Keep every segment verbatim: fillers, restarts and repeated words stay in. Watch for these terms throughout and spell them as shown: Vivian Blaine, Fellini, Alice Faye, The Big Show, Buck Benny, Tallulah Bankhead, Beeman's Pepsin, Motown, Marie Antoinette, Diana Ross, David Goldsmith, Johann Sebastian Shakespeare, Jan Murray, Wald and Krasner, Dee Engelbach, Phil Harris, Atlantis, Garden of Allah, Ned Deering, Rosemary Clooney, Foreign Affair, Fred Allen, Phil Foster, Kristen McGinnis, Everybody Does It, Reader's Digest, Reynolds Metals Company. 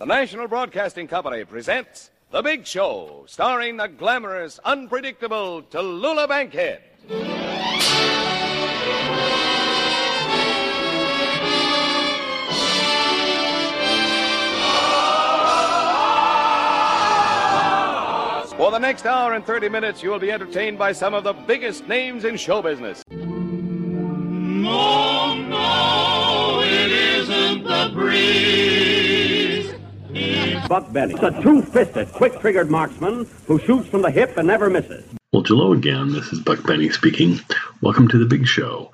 The National Broadcasting Company presents The Big Show, starring the glamorous, unpredictable Tallulah Bankhead. For the next hour and thirty minutes, you will be entertained by some of the biggest names in show business. No, no, it isn't the breeze. It's Buck Benny, the two-fisted, quick-triggered marksman who shoots from the hip and never misses. Well, hello again. This is Buck Benny speaking. Welcome to The Big Show.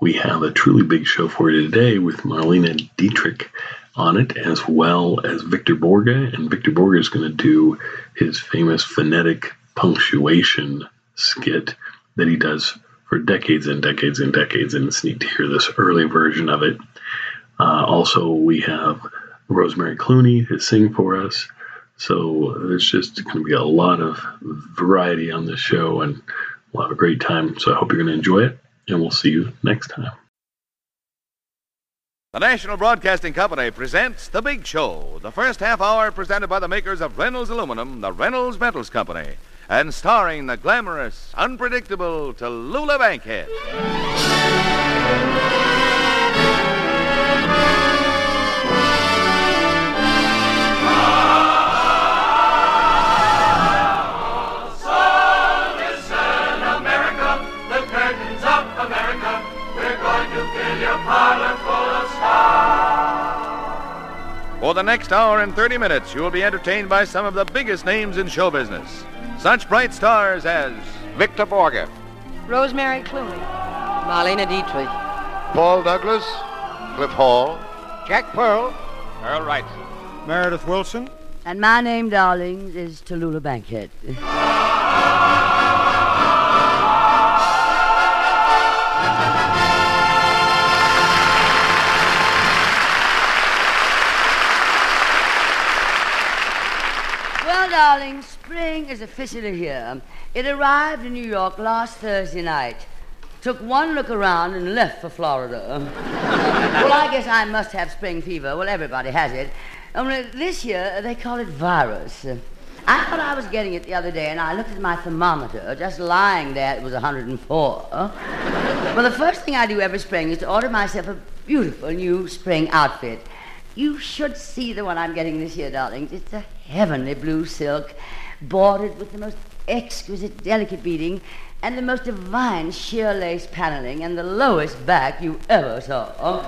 We have a truly big show for you today with Marlene Dietrich on it, as well as Victor Borge, and Victor Borge is going to do his famous phonetic punctuation skit that he does for decades and decades and decades, and it's neat to hear this early version of it. Uh, also, we have Rosemary Clooney who sing for us, so there's just going to be a lot of variety on this show, and we'll have a great time, so I hope you're going to enjoy it, and we'll see you next time. The National Broadcasting Company presents The Big Show, the first half hour presented by the makers of Reynolds Aluminum, the Reynolds Metals Company, and starring the glamorous, unpredictable Tallulah Bankhead. For the next hour and thirty minutes, you will be entertained by some of the biggest names in show business. Such bright stars as Victor Borge, Rosemary Clooney, Marlene Dietrich, Paul Douglas, Cliff Hall, Jack Pearl, Earl Wrightson, Meredith Wilson. And my name, darlings, is Tallulah Bankhead. Darling, spring is officially here. It arrived in New York last Thursday night. Took one look around and left for Florida. Well, I guess I must have spring fever. Well, everybody has it. Only this year, they call it virus. I thought I was getting it the other day, and I looked at my thermometer. Just lying there, it was one hundred and four. Well, the first thing I do every spring is to order myself a beautiful new spring outfit. You should see the one I'm getting this year, darling. It's a heavenly blue silk, bordered with the most exquisite, delicate beading, and the most divine sheer lace paneling, and the lowest back you ever saw.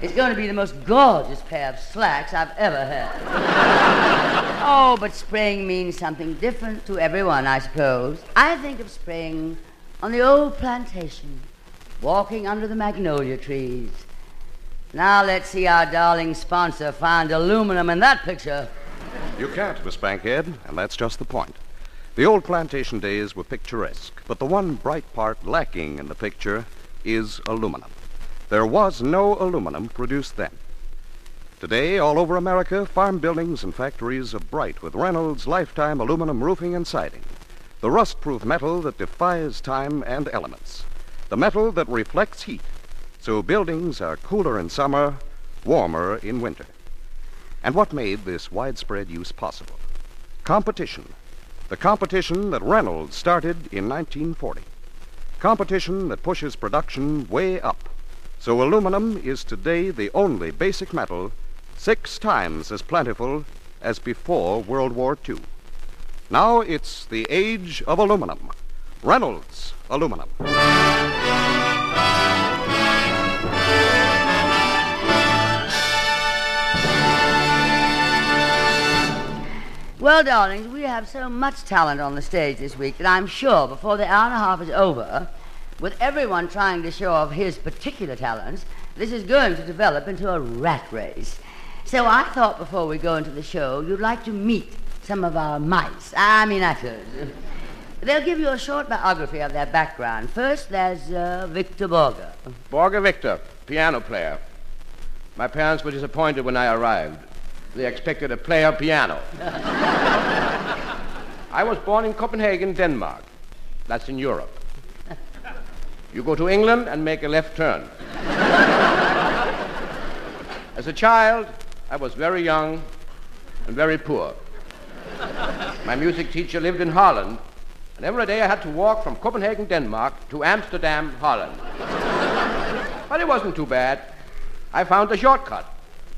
It's going to be the most gorgeous pair of slacks I've ever had. Oh, but spring means something different to everyone, I suppose. I think of spring on the old plantation, walking under the magnolia trees. Now let's see our darling sponsor find aluminum in that picture. You can't, Miss Bankhead, and that's just the point. The old plantation days were picturesque, but the one bright part lacking in the picture is aluminum. There was no aluminum produced then. Today, all over America, farm buildings and factories are bright with Reynolds Lifetime Aluminum Roofing and Siding, the rust-proof metal that defies time and elements, the metal that reflects heat, so buildings are cooler in summer, warmer in winter. And what made this widespread use possible? Competition. The competition that Reynolds started in nineteen forty. Competition that pushes production way up. So aluminum is today the only basic metal six times as plentiful as before World War Two. Now it's the age of aluminum. Reynolds Aluminum. Well, darlings, we have so much talent on the stage this week that I'm sure before the hour and a half is over, with everyone trying to show off his particular talents, this is going to develop into a rat race. So I thought before we go into the show, you'd like to meet some of our mice. I mean, actors. They'll give you a short biography of their background. First, there's uh, Victor Borge. Borge Victor, piano player. My parents were disappointed when I arrived. They expected a player piano. I was born in Copenhagen, Denmark. That's in Europe. You go to England and make a left turn. As a child, I was very young and very poor. My music teacher lived in Holland, and every day I had to walk from Copenhagen, Denmark, to Amsterdam, Holland. But it wasn't too bad. I found a shortcut,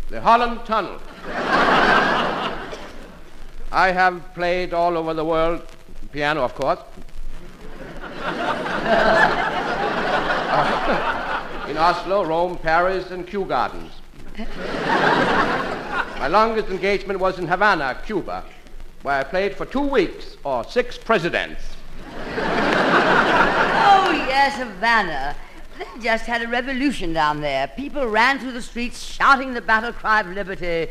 the Holland Tunnel. I have played all over the world, piano, of course. uh, in Oslo, Rome, Paris, and Kew Gardens. My longest engagement was in Havana, Cuba, where I played for two weeks, or six presidents. Oh, yes, Havana. They just had a revolution down there. People ran through the streets shouting the battle cry of liberty,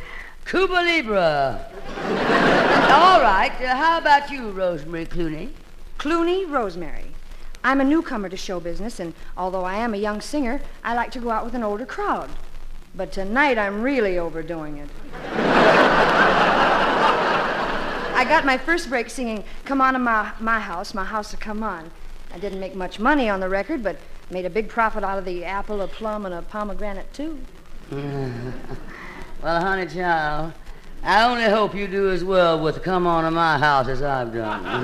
Cuba Libre. All right, uh, how about you, Rosemary Clooney? Clooney Rosemary. I'm a newcomer to show business, and although I am a young singer, I like to go out with an older crowd. But tonight, I'm really overdoing it. I got my first break singing Come On to my, my House, My House to Come On. I didn't make much money on the record, but made a big profit out of the apple, a plum, and a pomegranate, too. Well, honey, child, I only hope you do as well with Come On to My House as I've done.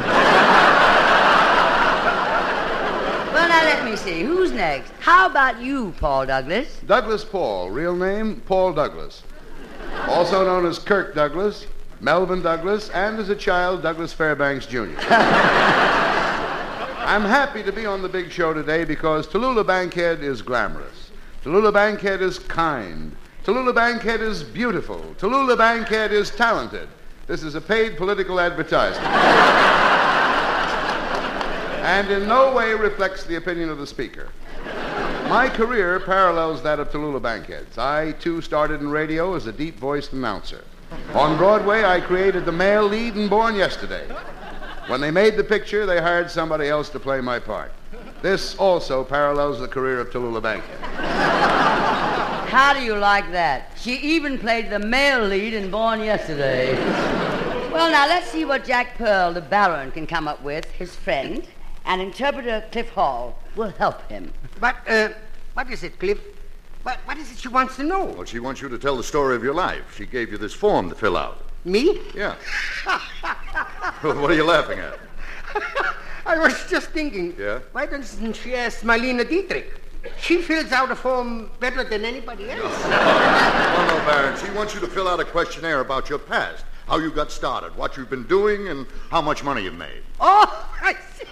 Well, now, let me see. Who's next? How about you, Paul Douglas? Douglas Paul. Real name, Paul Douglas. Also known as Kirk Douglas, Melvin Douglas, and as a child, Douglas Fairbanks, Junior I'm happy to be on The Big Show today because Tallulah Bankhead is glamorous. Tallulah Bankhead is kind. Tallulah Bankhead is beautiful. Tallulah Bankhead is talented. This is a paid political advertisement. And in no way reflects the opinion of the speaker. My career parallels that of Tallulah Bankhead's. I, too, started in radio as a deep-voiced announcer. On Broadway, I created the male lead in Born Yesterday. When they made the picture, they hired somebody else to play my part. This also parallels the career of Tallulah Bankhead. How do you like that? She even played the male lead in Born Yesterday. Well, now, let's see what Jack Pearl, the Baron, can come up with. His friend and interpreter Cliff Hall will help him. But, uh, what is it, Cliff? What, what is it she wants to know? Well, she wants you to tell the story of your life. She gave you this form to fill out. Me? Yeah. What are you laughing at? I was just thinking. Yeah? Why doesn't she ask Marlene Dietrich? She fills out a form better than anybody else. No, no, no, Baron. She wants you to fill out a questionnaire about your past, how you got started, what you've been doing, and how much money you've made. Oh, I see.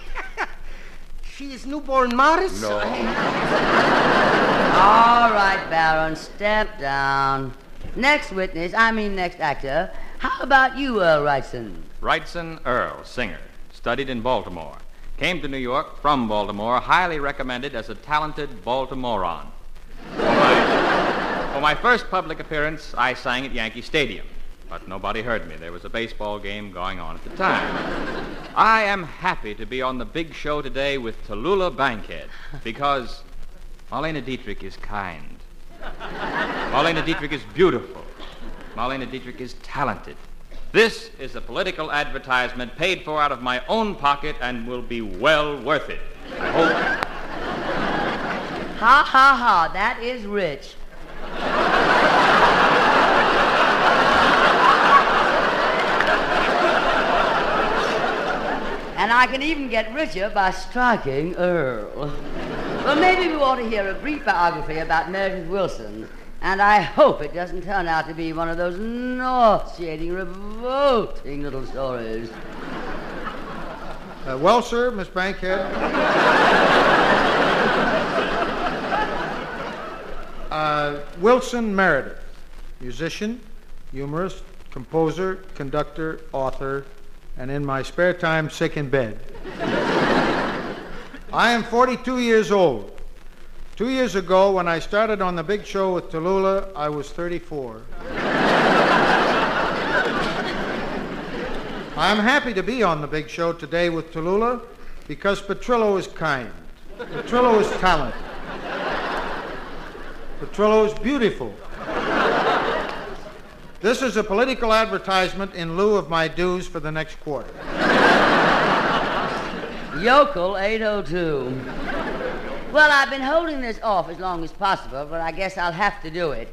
She is newborn Morris? No. All right, Baron, step down. Next witness, I mean next actor. How about you, Earl Wrightson? Wrightson Earl, singer. Studied in Baltimore. Came to New York from Baltimore, highly recommended as a talented Baltimoran. For my, for my first public appearance, I sang at Yankee Stadium. But nobody heard me. There was a baseball game going on at the time. I am happy to be on The Big Show today with Tallulah Bankhead because Marlene Dietrich is kind. Marlene Dietrich is beautiful. Marlene Dietrich is talented. This is a political advertisement paid for out of my own pocket and will be well worth it. I hope. Ha, ha, ha. That is rich. And I can even get richer by striking Earl. Well, maybe we ought to hear a brief biography about Meredith Wilson. And I hope it doesn't turn out to be one of those nauseating, revolting little stories. Uh, well, sir, Miss Bankhead. uh, Wilson Meredith, musician, humorist, composer, conductor, author, and in my spare time, sick in bed. I am forty-two years old. Two years ago, when I started on The Big Show with Tallulah, I was thirty-four. I'm happy to be on The Big Show today with Tallulah because Petrillo is kind. Petrillo is talented. Petrillo is beautiful. This is a political advertisement in lieu of my dues for the next quarter. Yokel eight oh two. Well, I've been holding this off as long as possible, but I guess I'll have to do it.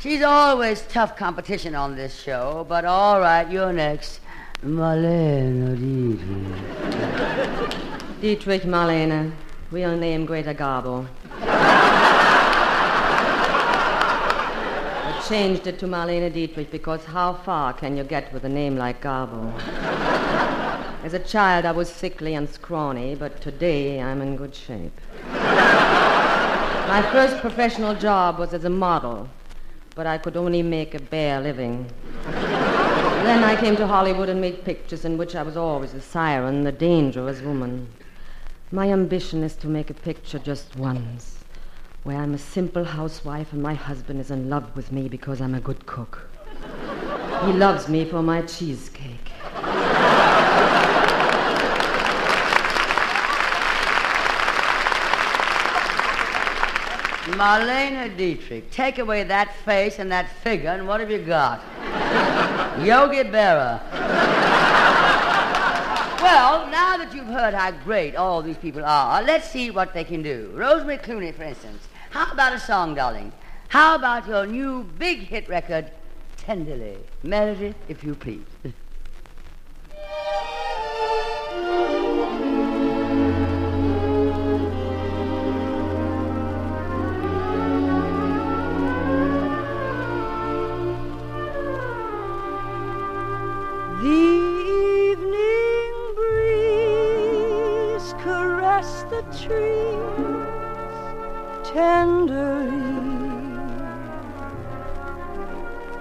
She's always tough competition on this show, but all right, you're next. Marlene Dietrich. Dietrich Marlene, real name Greta Garbo. I changed it to Marlene Dietrich because how far can you get with a name like Garbo? As a child, I was sickly and scrawny, but today I'm in good shape. My first professional job was as a model, but I could only make a bare living. Then I came to Hollywood and made pictures in which I was always the siren, the dangerous woman. My ambition is to make a picture just once, where I'm a simple housewife and my husband is in love with me because I'm a good cook. He loves me for my cheesecake. Marlene Dietrich, take away that face and that figure, and what have you got? Yogi Berra. Well, now that you've heard how great all these people are, let's see what they can do. Rosemary Clooney, for instance. How about a song, darling? How about your new big hit record, Tenderly? Meredith, if you please.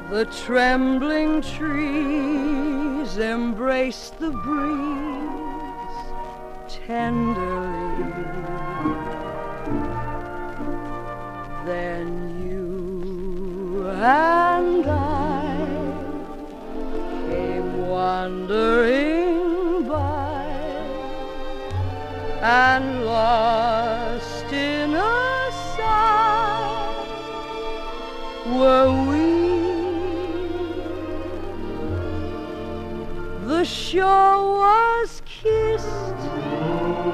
The trembling trees embrace the breeze tenderly. Then you and I came wandering by and lost in a sigh were we. The shore was kissed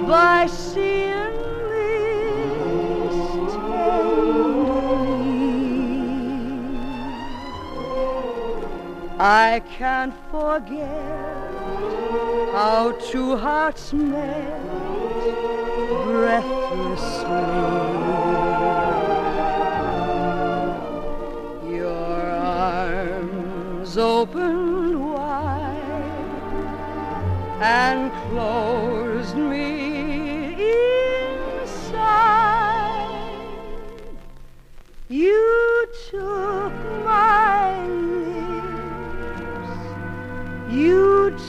by sea and mist tenderly. I can't forget how two hearts met breathlessly. Your arms opened wide and closed me inside. You took my lips, you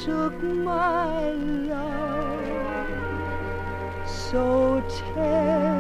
took my love, so tender.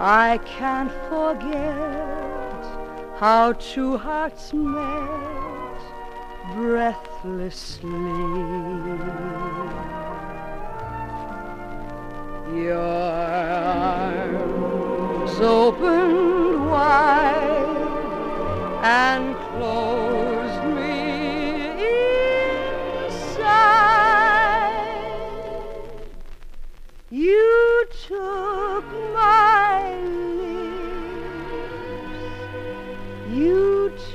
I can't forget how two hearts met breathlessly. Your arms opened wide and closed me inside. You took my lips, you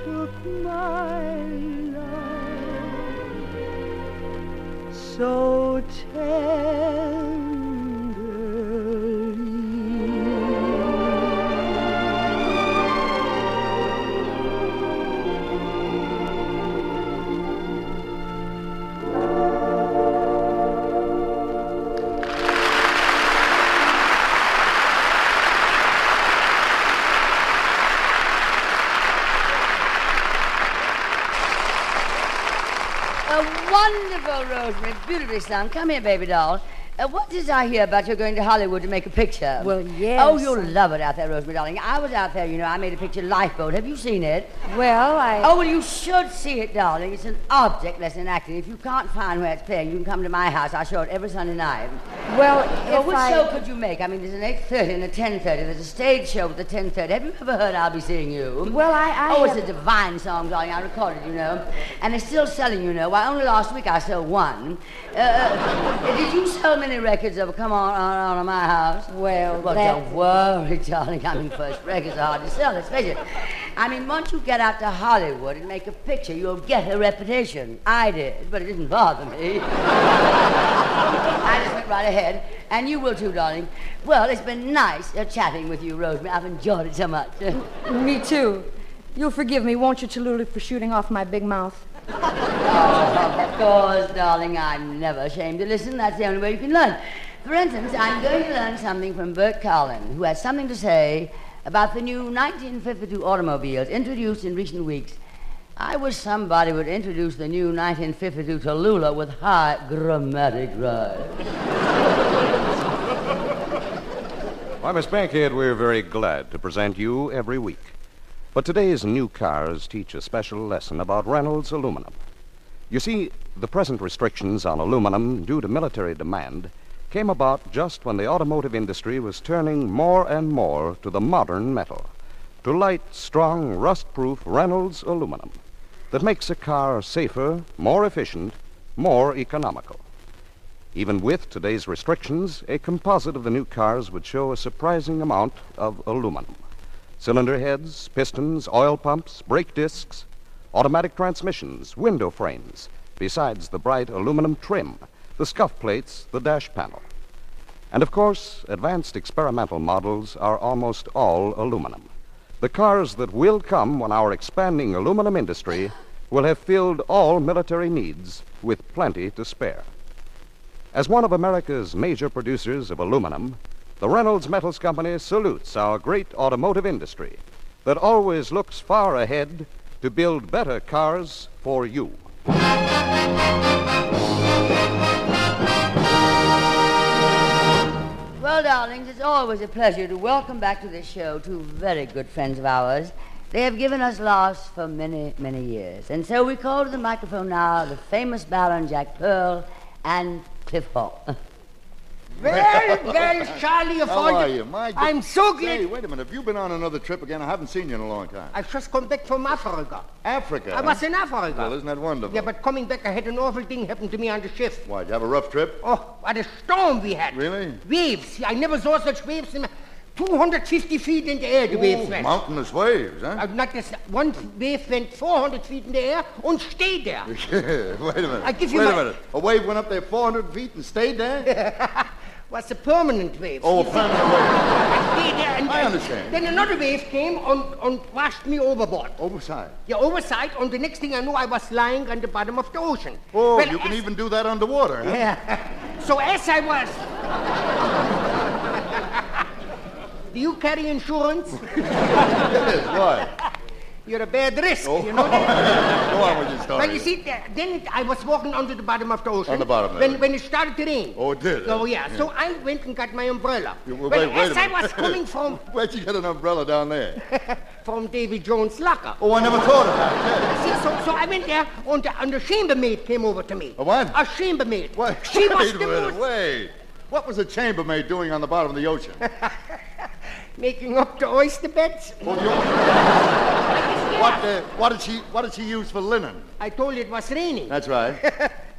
took my love, so tenderly. Wonderful, Rosemary. Beautifully sung. Come here, baby doll. Uh, what did I hear about you're going to Hollywood to make a picture? Well, yes. Oh, you'll love it out there, Rosemary, darling. I was out there, you know. I made a picture, Lifeboat. Have you seen it? Well, I... Oh, well, you should see it, darling. It's an object lesson in acting. If you can't find where it's playing, you can come to my house. I show it every Sunday night. Well, well if which I... show could you make? I mean, there's an eight thirty and a ten thirty. There's a stage show with the ten thirty. Have you ever heard I'll Be Seeing You? Well, I... I oh, have... it's a divine song, darling. I recorded, you know. And they're still selling, you know. Why, only last week I sold one. Uh, did you sell many records of Come On, On, On at my house? Well, well don't worry, darling. I mean, first records are hard to sell, especially. I mean, once you get out to Hollywood and make a picture, you'll get a reputation. I did, but it didn't bother me. I just went right ahead, and you will too, darling. Well, it's been nice uh, chatting with you, Rosemary. I've enjoyed it so much. Me too. You'll forgive me, won't you, Tallulah, for shooting off my big mouth? Oh, of course, darling, I'm never ashamed to listen. That's the only way you can learn. For instance, I'm going to learn something from Bert Collin, who has something to say about the new nineteen fifty-two automobiles introduced in recent weeks. I wish somebody would introduce the new nineteen fifty-two Tallulah with high grammatic rhyme. Why, Miss Bankhead, we're very glad to present you every week. But today's new cars teach a special lesson about Reynolds aluminum. You see, the present restrictions on aluminum due to military demand came about just when the automotive industry was turning more and more to the modern metal, to light, strong, rust-proof Reynolds aluminum that makes a car safer, more efficient, more economical. Even with today's restrictions, a composite of the new cars would show a surprising amount of aluminum. Cylinder heads, pistons, oil pumps, brake discs, automatic transmissions, window frames, besides the bright aluminum trim, the scuff plates, the dash panel. And of course, advanced experimental models are almost all aluminum. The cars that will come when our expanding aluminum industry will have filled all military needs with plenty to spare. As one of America's major producers of aluminum, the Reynolds Metals Company salutes our great automotive industry that always looks far ahead to build better cars for you. Well, darlings, it's always a pleasure to welcome back to this show two very good friends of ours. They have given us laughs for many, many years. And so we call to the microphone now the famous Baron Jack Pearl and Cliff Hall. Well, well, Charlie, of all... How are you? My I'm so glad... Hey, wait a minute. Have you been on another trip again? I haven't seen you in a long time. I've just come back from Africa. Africa? I huh? was in Africa. Well, isn't that wonderful? Yeah, but coming back, I had an awful thing happen to me on the ship. Why, did you have a rough trip? Oh, what a storm we had. Really? Waves. I never saw such waves in my... two hundred fifty feet in the air, the Ooh, waves went. Mountainous waves, huh? Uh, not this. One wave went four hundred feet in the air and stayed there. Wait a minute. I give you Wait my... a minute. A wave went up there four hundred feet and stayed there? Was a permanent wave. Oh, a permanent wave. I, and, I understand. Then another wave came and, and washed me overboard. Overside? Yeah, overside. And the next thing I knew, I was lying on the bottom of the ocean. Oh, well, you can even do that underwater, huh? Yeah. So as I was... Do you carry insurance? Yes, why? You're a bad risk, oh. you know that? Go on with your story. Well, you see, then it, I was walking onto the bottom of the ocean. On the bottom, when, when it started to rain. Oh, it did? Oh, yeah. yeah. So I went and got my umbrella. You, well, well, wait, as wait I was coming from... Where'd you get an umbrella down there? From Davy Jones' locker. Oh, I never thought of that. Yeah. See, so, so I went there, and the, and the chambermaid came over to me. A what? A chambermaid. What? She wait, was the most... Wait, what was a chambermaid doing on the bottom of the ocean? Making up the oyster beds. Oh, you... what, uh, what, did she, what did she use for linen? I told you it was raining. That's right.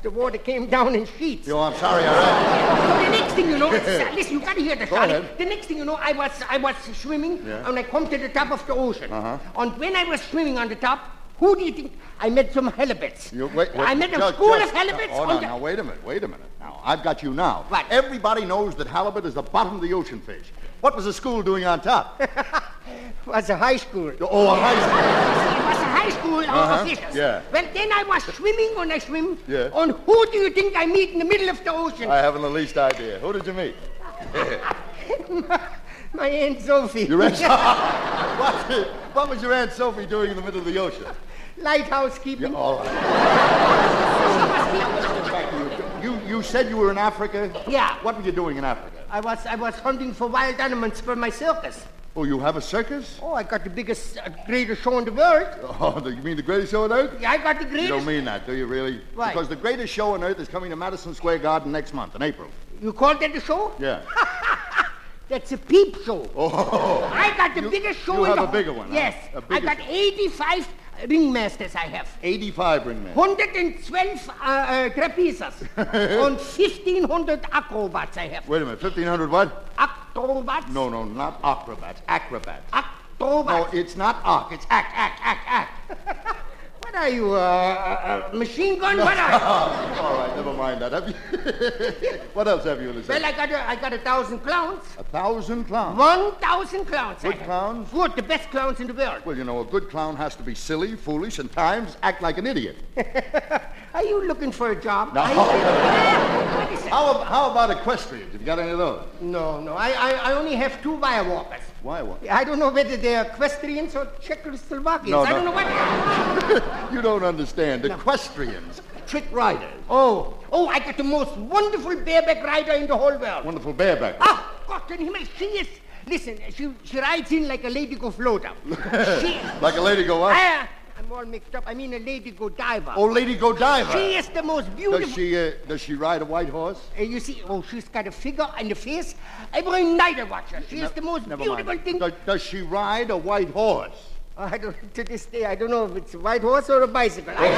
The water came down in sheets. Oh, I'm sorry, all right. So the next thing you know, uh, listen, you got to hear the story. The next thing you know, I was, I was swimming, yeah. and I come to the top of the ocean. Uh-huh. And when I was swimming on the top, who do you think? I met some halibuts. You, wait, wait, I met just, a school just, of halibuts. No, hold on, on the... now, wait a minute, wait a minute. Now, I've got you now. What? Everybody knows that halibut is the bottom of the ocean fish. What was the school doing on top? It was a high school. Oh, a high school. It was a high school of uh-huh. officials. Yeah. Well, then I was swimming when I swim. Yeah. And who do you think I meet in the middle of the ocean? I haven't the least idea. Who did you meet? My Aunt Sophie. Your Aunt Sophie? What, what was your Aunt Sophie doing in the middle of the ocean? Lighthouse keeping. Yeah, all right. you, you said you were in Africa? Yeah. What were you doing in Africa? I was, I was hunting for wild animals for my circus. Oh, you have a circus? Oh, I got the biggest, uh, greatest show in the world. Oh, you mean the greatest show on earth? Yeah, I got the greatest. You don't mean that, do you really? Why? Because the greatest show on earth is coming to Madison Square Garden next month, in April. You call that a show? Yeah. That's a peep show. Oh. I got the you, biggest show you in the... You have a bigger one, yes. Huh? I got show. eighty-five ringmasters I have. eighty-five ringmasters? one hundred twelve uh, uh, trapezers. And fifteen hundred acrobats I have. Wait a minute, fifteen hundred what? Acrobats? No, no, not acrobats. Acrobats. Acrobats. No, it's not arc. It's act, act, act, act. What are you, uh, uh, uh machine gun? No. What are you? All right, never mind that. Have you what else have you in the set? Well, I got, a, I got a thousand clowns. A thousand clowns? One thousand clowns. Good clowns? Good, the best clowns in the world. Well, you know, a good clown has to be silly, foolish, and times act like an idiot. Are you looking for a job? No. how, how about equestrians? Have you got any of those? No, no, I, I, I only have two wire walkers. Why what? I don't know whether they are equestrians or Czechoslovakians. No, no. I don't know what they are. You don't understand. No. Equestrians. Trick riders. Oh. Oh, I got the most wonderful bareback rider in the whole world. Wonderful bareback. Ah, oh, God in Himmel, she is... Listen, she, she rides in like a lady go floater. She, like a lady go what? I, uh, I'm all mixed up. I mean a lady go diver. Oh, lady go diver. She is the most beautiful... Does she, uh, does she ride a white horse? Uh, you see, oh, she's got a figure and a face. Every night I watch her. She no, is the most beautiful mind. thing. Does, does she ride a white horse? I don't, to this day, I don't know if it's a white horse or a bicycle. I she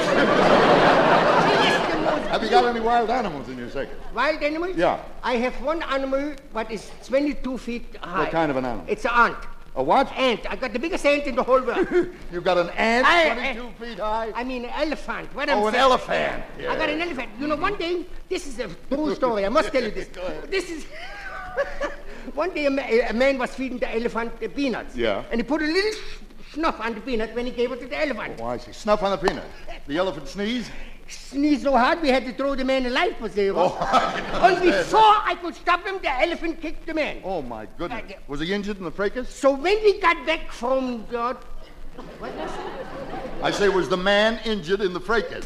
is the most Have you got any wild animals in your circus? Wild animals? Yeah. I have one animal, but it's twenty-two feet high. What kind of an animal? It's an ant. A what? Ant. I got the biggest ant in the whole world. You've got an ant I, twenty-two I, feet high? I mean an elephant. What oh, I'm an saying. elephant. Yeah. I got an elephant. You know, one day, this is a true story. I must tell you this. This is... One day a, a man was feeding the elephant uh, peanuts. Yeah. And he put a little sh snuff on the peanut when he gave it to the elephant. Oh, I see. Snuff on the peanut. The elephant sneezed? Sneezed so hard we had to throw the man alive for zero. Oh, and before I could stop him, the elephant kicked the man. Oh, my goodness. Uh, was he injured in the fracas? So when we got back from God... What was it? I say, was the man injured in the fracas?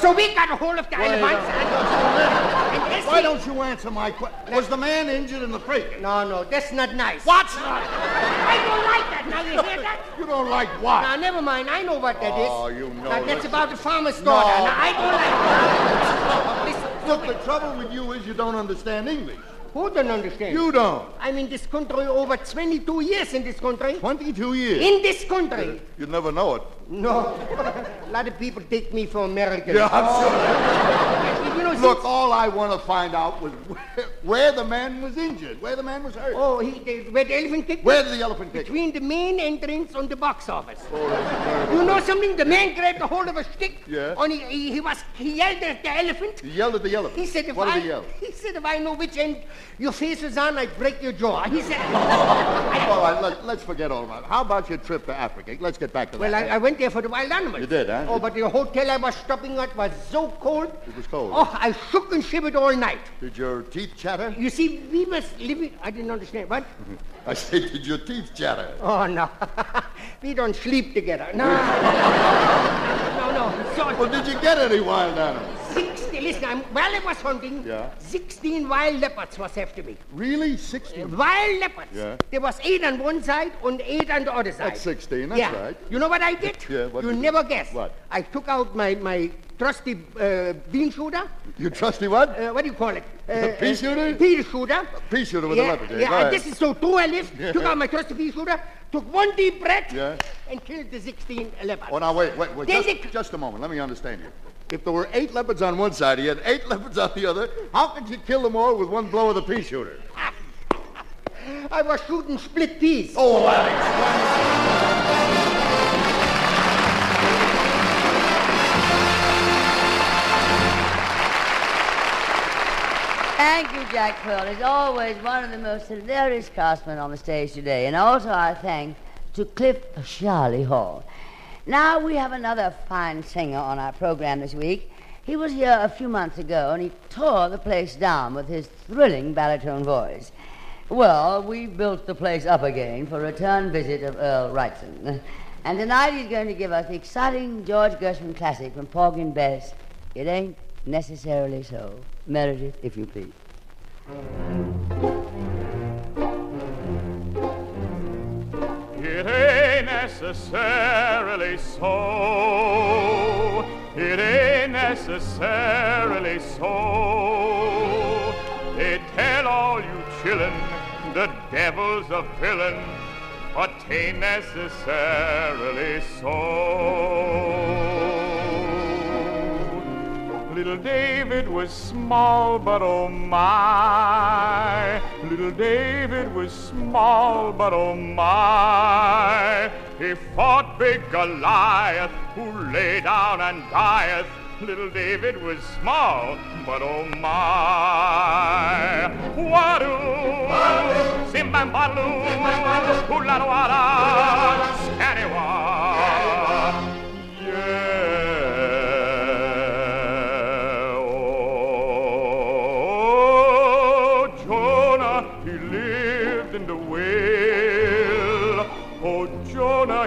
So we got a hold of the Wait, elephants and... and Why don't you answer my question? Was the man injured in the fracas? No, no, that's not nice. What's not? I don't like that. Now you hear that? You don't like what? Now, never mind. I know what that is. Oh, you know. Now, that's about the farmer's daughter. No. Now, I don't like that. Listen, Look, the trouble with you is you don't understand English. Who don't understand? You don't. I'm in this country over twenty-two years in this country. twenty-two years? In this country. Uh, you'd never know it. No. A lot of people take me for American. Yeah, I'm oh. sure. You know, Look, all I want to find out was where, where the man was injured, where the man was hurt. Oh, he, they, where the elephant kicked? Where did the elephant kick? Between the main entrance and the box office. Oh, that's you know something? The man grabbed a hold of a stick. Yeah. And he, he, he was, he yelled at the elephant. He yelled at the elephant. He said, if what I, did he yell? He said, if I know which end your face is on, I'd break your jaw. He said... I, all right, let, let's forget all about it. How about your trip to Africa? Let's get back to that. Well, I, I went there for the wild animals. You did, huh? Oh, but the hotel I was stopping at was so cold. It was cold. Oh, I shook and shivered all night. Did your teeth chatter? You see, we must live in... I didn't understand. What? I said, did your teeth chatter? Oh, no. We don't sleep together. No. no, no. So, well, did you get any wild animals? sixteen. Listen, I'm, while I was hunting, yeah. sixteen wild leopards was after me. Really? sixteen? Uh, wild leopards. Yeah. There was eight on one side and eight on the other side. That's sixteen. That's yeah. right. You know what I did? Yeah, what you did never you? guess. What? I took out my... my Trusty uh, bean shooter. You trusty what? Uh, what do you call it? Uh, pea shooter? Pea shooter. Pea shooter with yeah, a leopard. Yeah, yeah. Uh, this is so true I live. Yeah. Took out my trusty pea shooter, took one deep breath, yeah. and killed the sixteen leopards. Oh, now wait, wait, wait. Just, they... just a moment. Let me understand you. If there were eight leopards on one side, he had eight leopards on the other, how could you kill them all with one blow of the pea shooter? I was shooting split peas. Oh, Alex. Thank you, Jack Pearl. He's always one of the most hilarious craftsmen on the stage today. And also our thanks to Cliff Charlie Hall. Now we have another fine singer on our program this week. He was here a few months ago, and he tore the place down with his thrilling baritone voice. Well, we built the place up again for a return visit of Earl Wrightson. And tonight he's going to give us the exciting George Gershwin classic from Porgy and Bess, It Ain't Necessarily So. Meredith, if you please. It ain't necessarily so. It ain't necessarily so. They tell all you chillin', the devil's a villain, but 'tain't necessarily so. Little David was small, but oh my. Little David was small, but oh my. He fought big Goliath, who lay down and dieth. Little David was small, but oh my. Wadu, Simbambalu, Ulanwada, Scaniwa.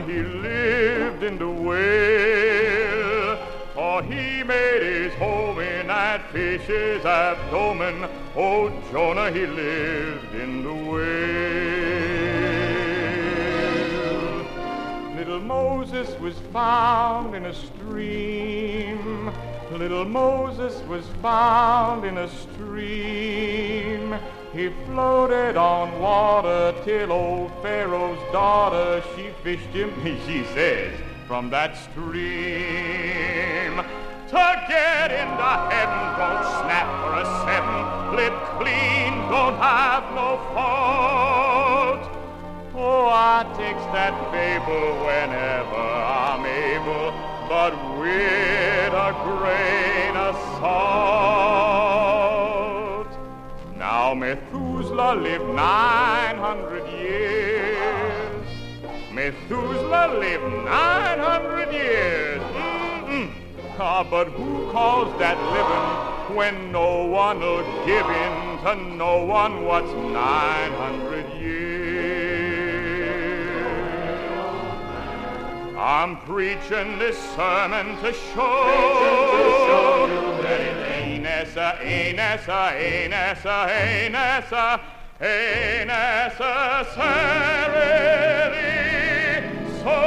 He lived in the whale, for he made his home in that fish's abdomen. Oh, Jonah, he lived in the whale. Little Moses was found in a stream. Little Moses was found in a stream. He floated on water till old Pharaoh's daughter, she fished him, she says, from that stream. To get into heaven, don't snap for a seven, flip clean, don't have no fault. Oh, I takes that fable whenever I'm able, but with a grain of salt. Now Methuselah lived nine hundred years. Methuselah lived nine hundred years. Mm-mm. Ah, but who calls that living when no one'll give in to no one what's nine hundred years? I'm preaching this sermon to show you that Nessa, ain't Nessa, ain't Nessa, ain't Nessa, ain't necessarily so. Ain't necessarily so.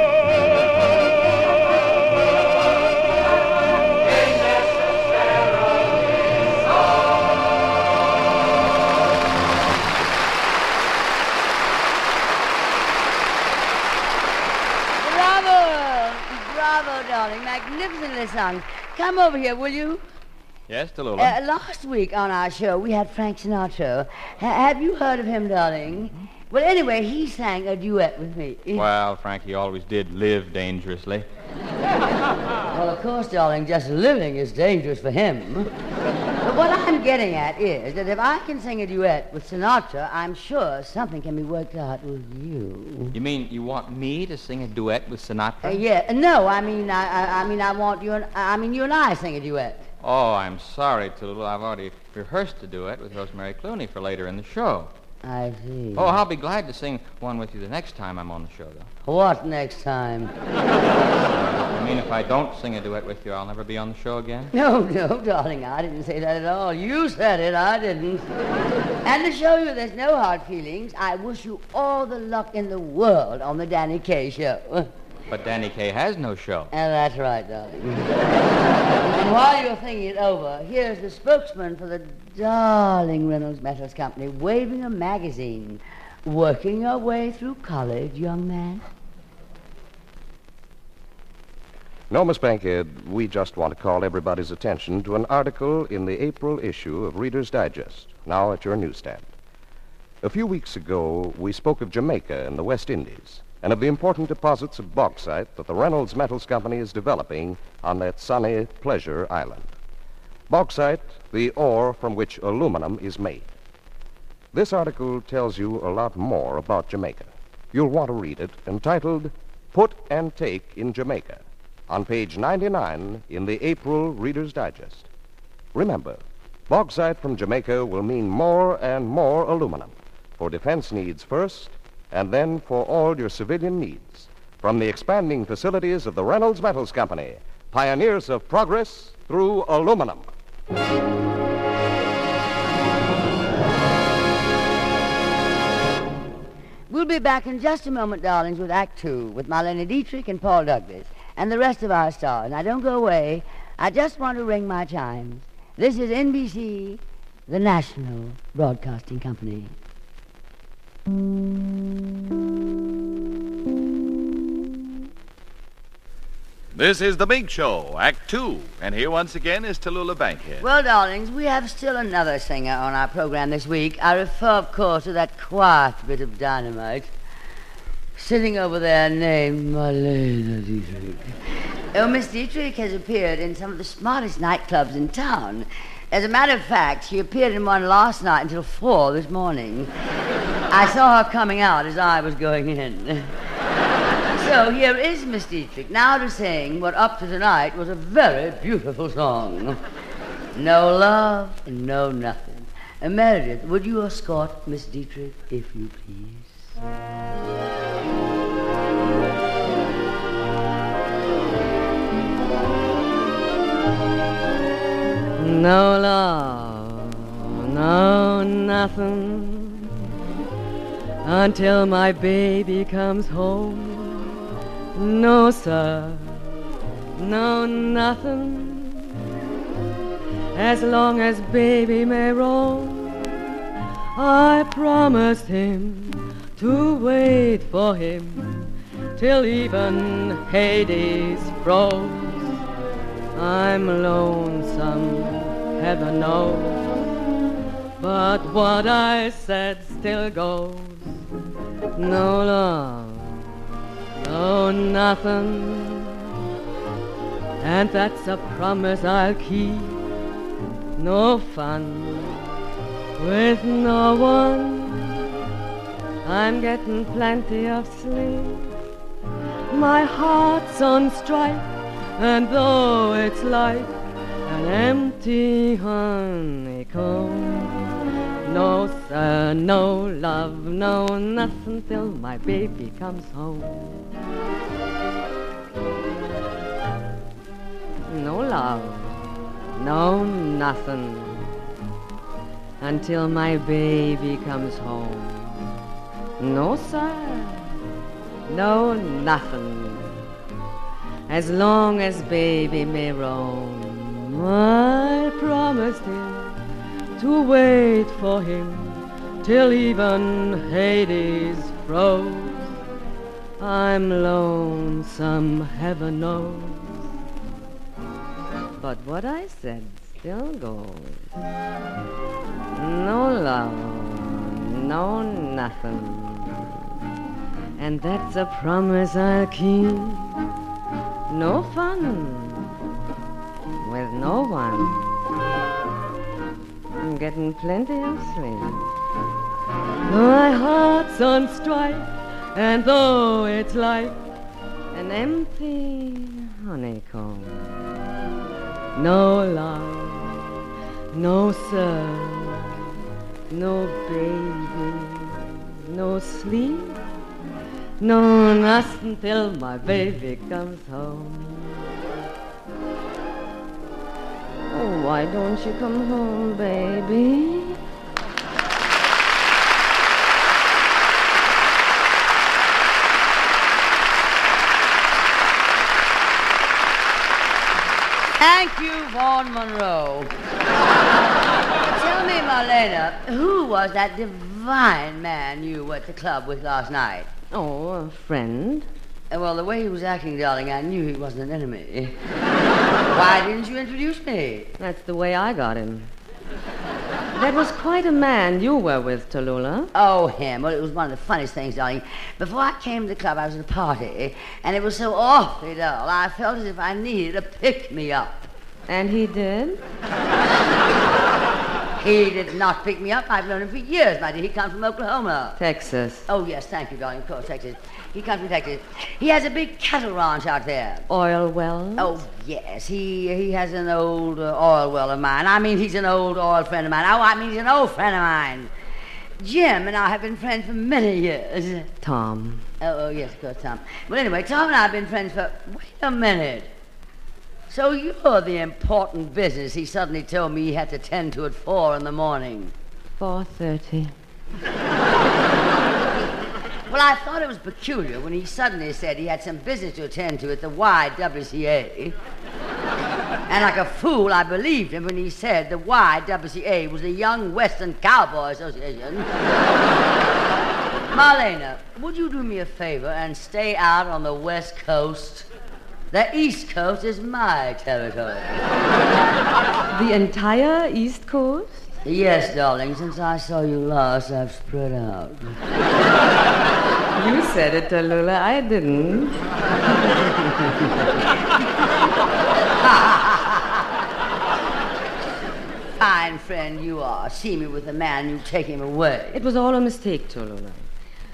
Bravo, bravo, darling, magnificently sung. Come over here, will you? Yes, Tallulah? Uh, last week on our show, we had Frank Sinatra. H- have you heard of him, darling? Well, anyway, he sang a duet with me. Well, Frankie always did live dangerously. Well, of course, darling, just living is dangerous for him. But what I'm getting at is that if I can sing a duet with Sinatra, I'm sure something can be worked out with you. You mean you want me to sing a duet with Sinatra? Uh, yeah, no, I mean, I, I, I mean, I want you and I mean, you and I sing a duet. Oh, I'm sorry, Tallulah. I've already rehearsed a duet with Rosemary Clooney for later in the show. I see. Oh, I'll be glad to sing one with you the next time I'm on the show, though. What next time? I mean, if I don't sing a duet with you, I'll never be on the show again? No, no, darling, I didn't say that at all. You said it, I didn't. And to show you there's no hard feelings, I wish you all the luck in the world on the Danny Kaye Show. But Danny Kaye has no show. And that's right, darling. And while you're thinking it over, here's the spokesman for the darling Reynolds Metals Company waving a magazine. Working your way through college, young man. No, Miss Bankhead, we just want to call everybody's attention to an article in the April issue of Reader's Digest, now at your newsstand. A few weeks ago, we spoke of Jamaica and the West Indies, and of the important deposits of bauxite that the Reynolds Metals Company is developing on that sunny pleasure island. Bauxite, the ore from which aluminum is made. This article tells you a lot more about Jamaica. You'll want to read it, entitled Put and Take in Jamaica, on page ninety-nine in the April Reader's Digest. Remember, bauxite from Jamaica will mean more and more aluminum, for defense needs first, and then for all your civilian needs, from the expanding facilities of the Reynolds Metals Company, pioneers of progress through aluminum. We'll be back in just a moment, darlings, with Act Two, with Marlene Dietrich and Paul Douglas, and the rest of our stars. Now, don't go away. I just want to ring my chimes. This is N B C, the National Broadcasting Company. This is The Big Show, Act Two, and here once again is Tallulah Bankhead. Well, darlings, we have still another singer on our program this week. I refer, of course, to that quiet bit of dynamite sitting over there named Marlene Dietrich. Oh, Miss Dietrich has appeared in some of the smartest nightclubs in town. As a matter of fact, she appeared in one last night until four this morning. I saw her coming out as I was going in. So here is Miss Dietrich, now to sing what up to tonight was a very beautiful song. No love and no nothing. And Meredith, would you escort Miss Dietrich, if you please? No love, no nothing, until my baby comes home. No, sir, no nothing, as long as baby may roam. I promised him to wait for him till even Hades froze. I'm lonesome, heaven knows, but what I said still goes. No love, oh, nothing, and that's a promise I'll keep. No fun with no one. I'm getting plenty of sleep. My heart's on strike, and though it's like an empty honeycomb. No, sir, no love, no nothing till my baby comes home. No love, no nothing, until my baby comes home. No, sir, no nothing, as long as baby may roam. I promised him to wait for him till even Hades froze. I'm lonesome, heaven knows, but what I said still goes. No love, no nothing, and that's a promise I'll keep. No fun with no one. I'm getting plenty of sleep. My heart's on strike, and though it's like an empty honeycomb. No love, no sir, no baby, no sleep, no nothing till my baby comes home. Oh, why don't you come home, baby? Thank you, Vaughn Monroe. Tell me, Marlena, who was that divine man you were at the club with last night? Oh, a friend. Well, the way he was acting, darling, I knew he wasn't an enemy. Why didn't you introduce me? That's the way I got him. That was quite a man you were with, Tallulah. Oh, him. Well, it was one of the funniest things, darling. Before I came to the club, I was at a party, and it was so awfully dull, I felt as if I needed a pick-me-up. And he did? He did not pick me up. I've known him for years, my dear. He comes from Oklahoma. Texas. Oh, yes, thank you, darling. Of course, Texas. He comes from Texas. He has a big cattle ranch out there. Oil wells? Oh, yes. He he has an old uh, oil well of mine. I mean, he's an old oil friend of mine. Oh, I mean, he's an old friend of mine. Jim and I have been friends for many years. Tom. Oh, oh yes, of course, Tom. Well, anyway, Tom and I have been friends for... Wait a minute. So you're the important business he suddenly told me he had to tend to at four in the morning. four thirty. Well, I thought it was peculiar when he suddenly said he had some business to attend to at the Y W C A. And like a fool, I believed him when he said the Y W C A was the Young Western Cowboy Association. Marlena, would you do me a favor and stay out on the West Coast? The East Coast is my territory. The entire East Coast? Yes, darling. Since I saw you last, I've spread out. You said it, Tallulah. I didn't. Fine friend you are. See me with the man, you take him away. It was all a mistake, Tallulah.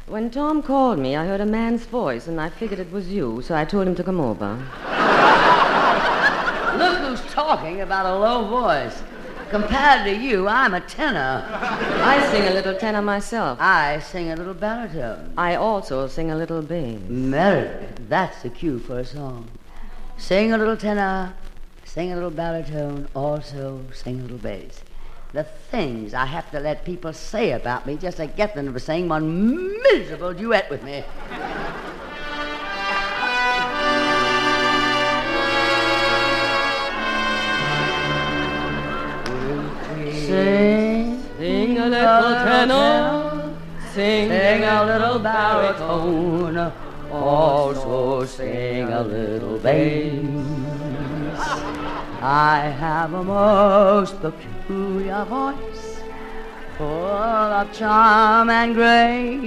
When Tom called me, I heard a man's voice, and I figured it was you, so I told him to come over. Look who's talking about a low voice. Compared to you, I'm a tenor. I sing a little tenor myself. I sing a little baritone. I also sing a little bass. Meredith, that's the cue for a song. Sing a little tenor, sing a little baritone, also sing a little bass. The things I have to let people say about me just to get them to sing one miserable duet with me. Sing, sing a little tenor, sing, sing a little baritone, also sing a little bass. I have a most peculiar voice, full of charm and grace.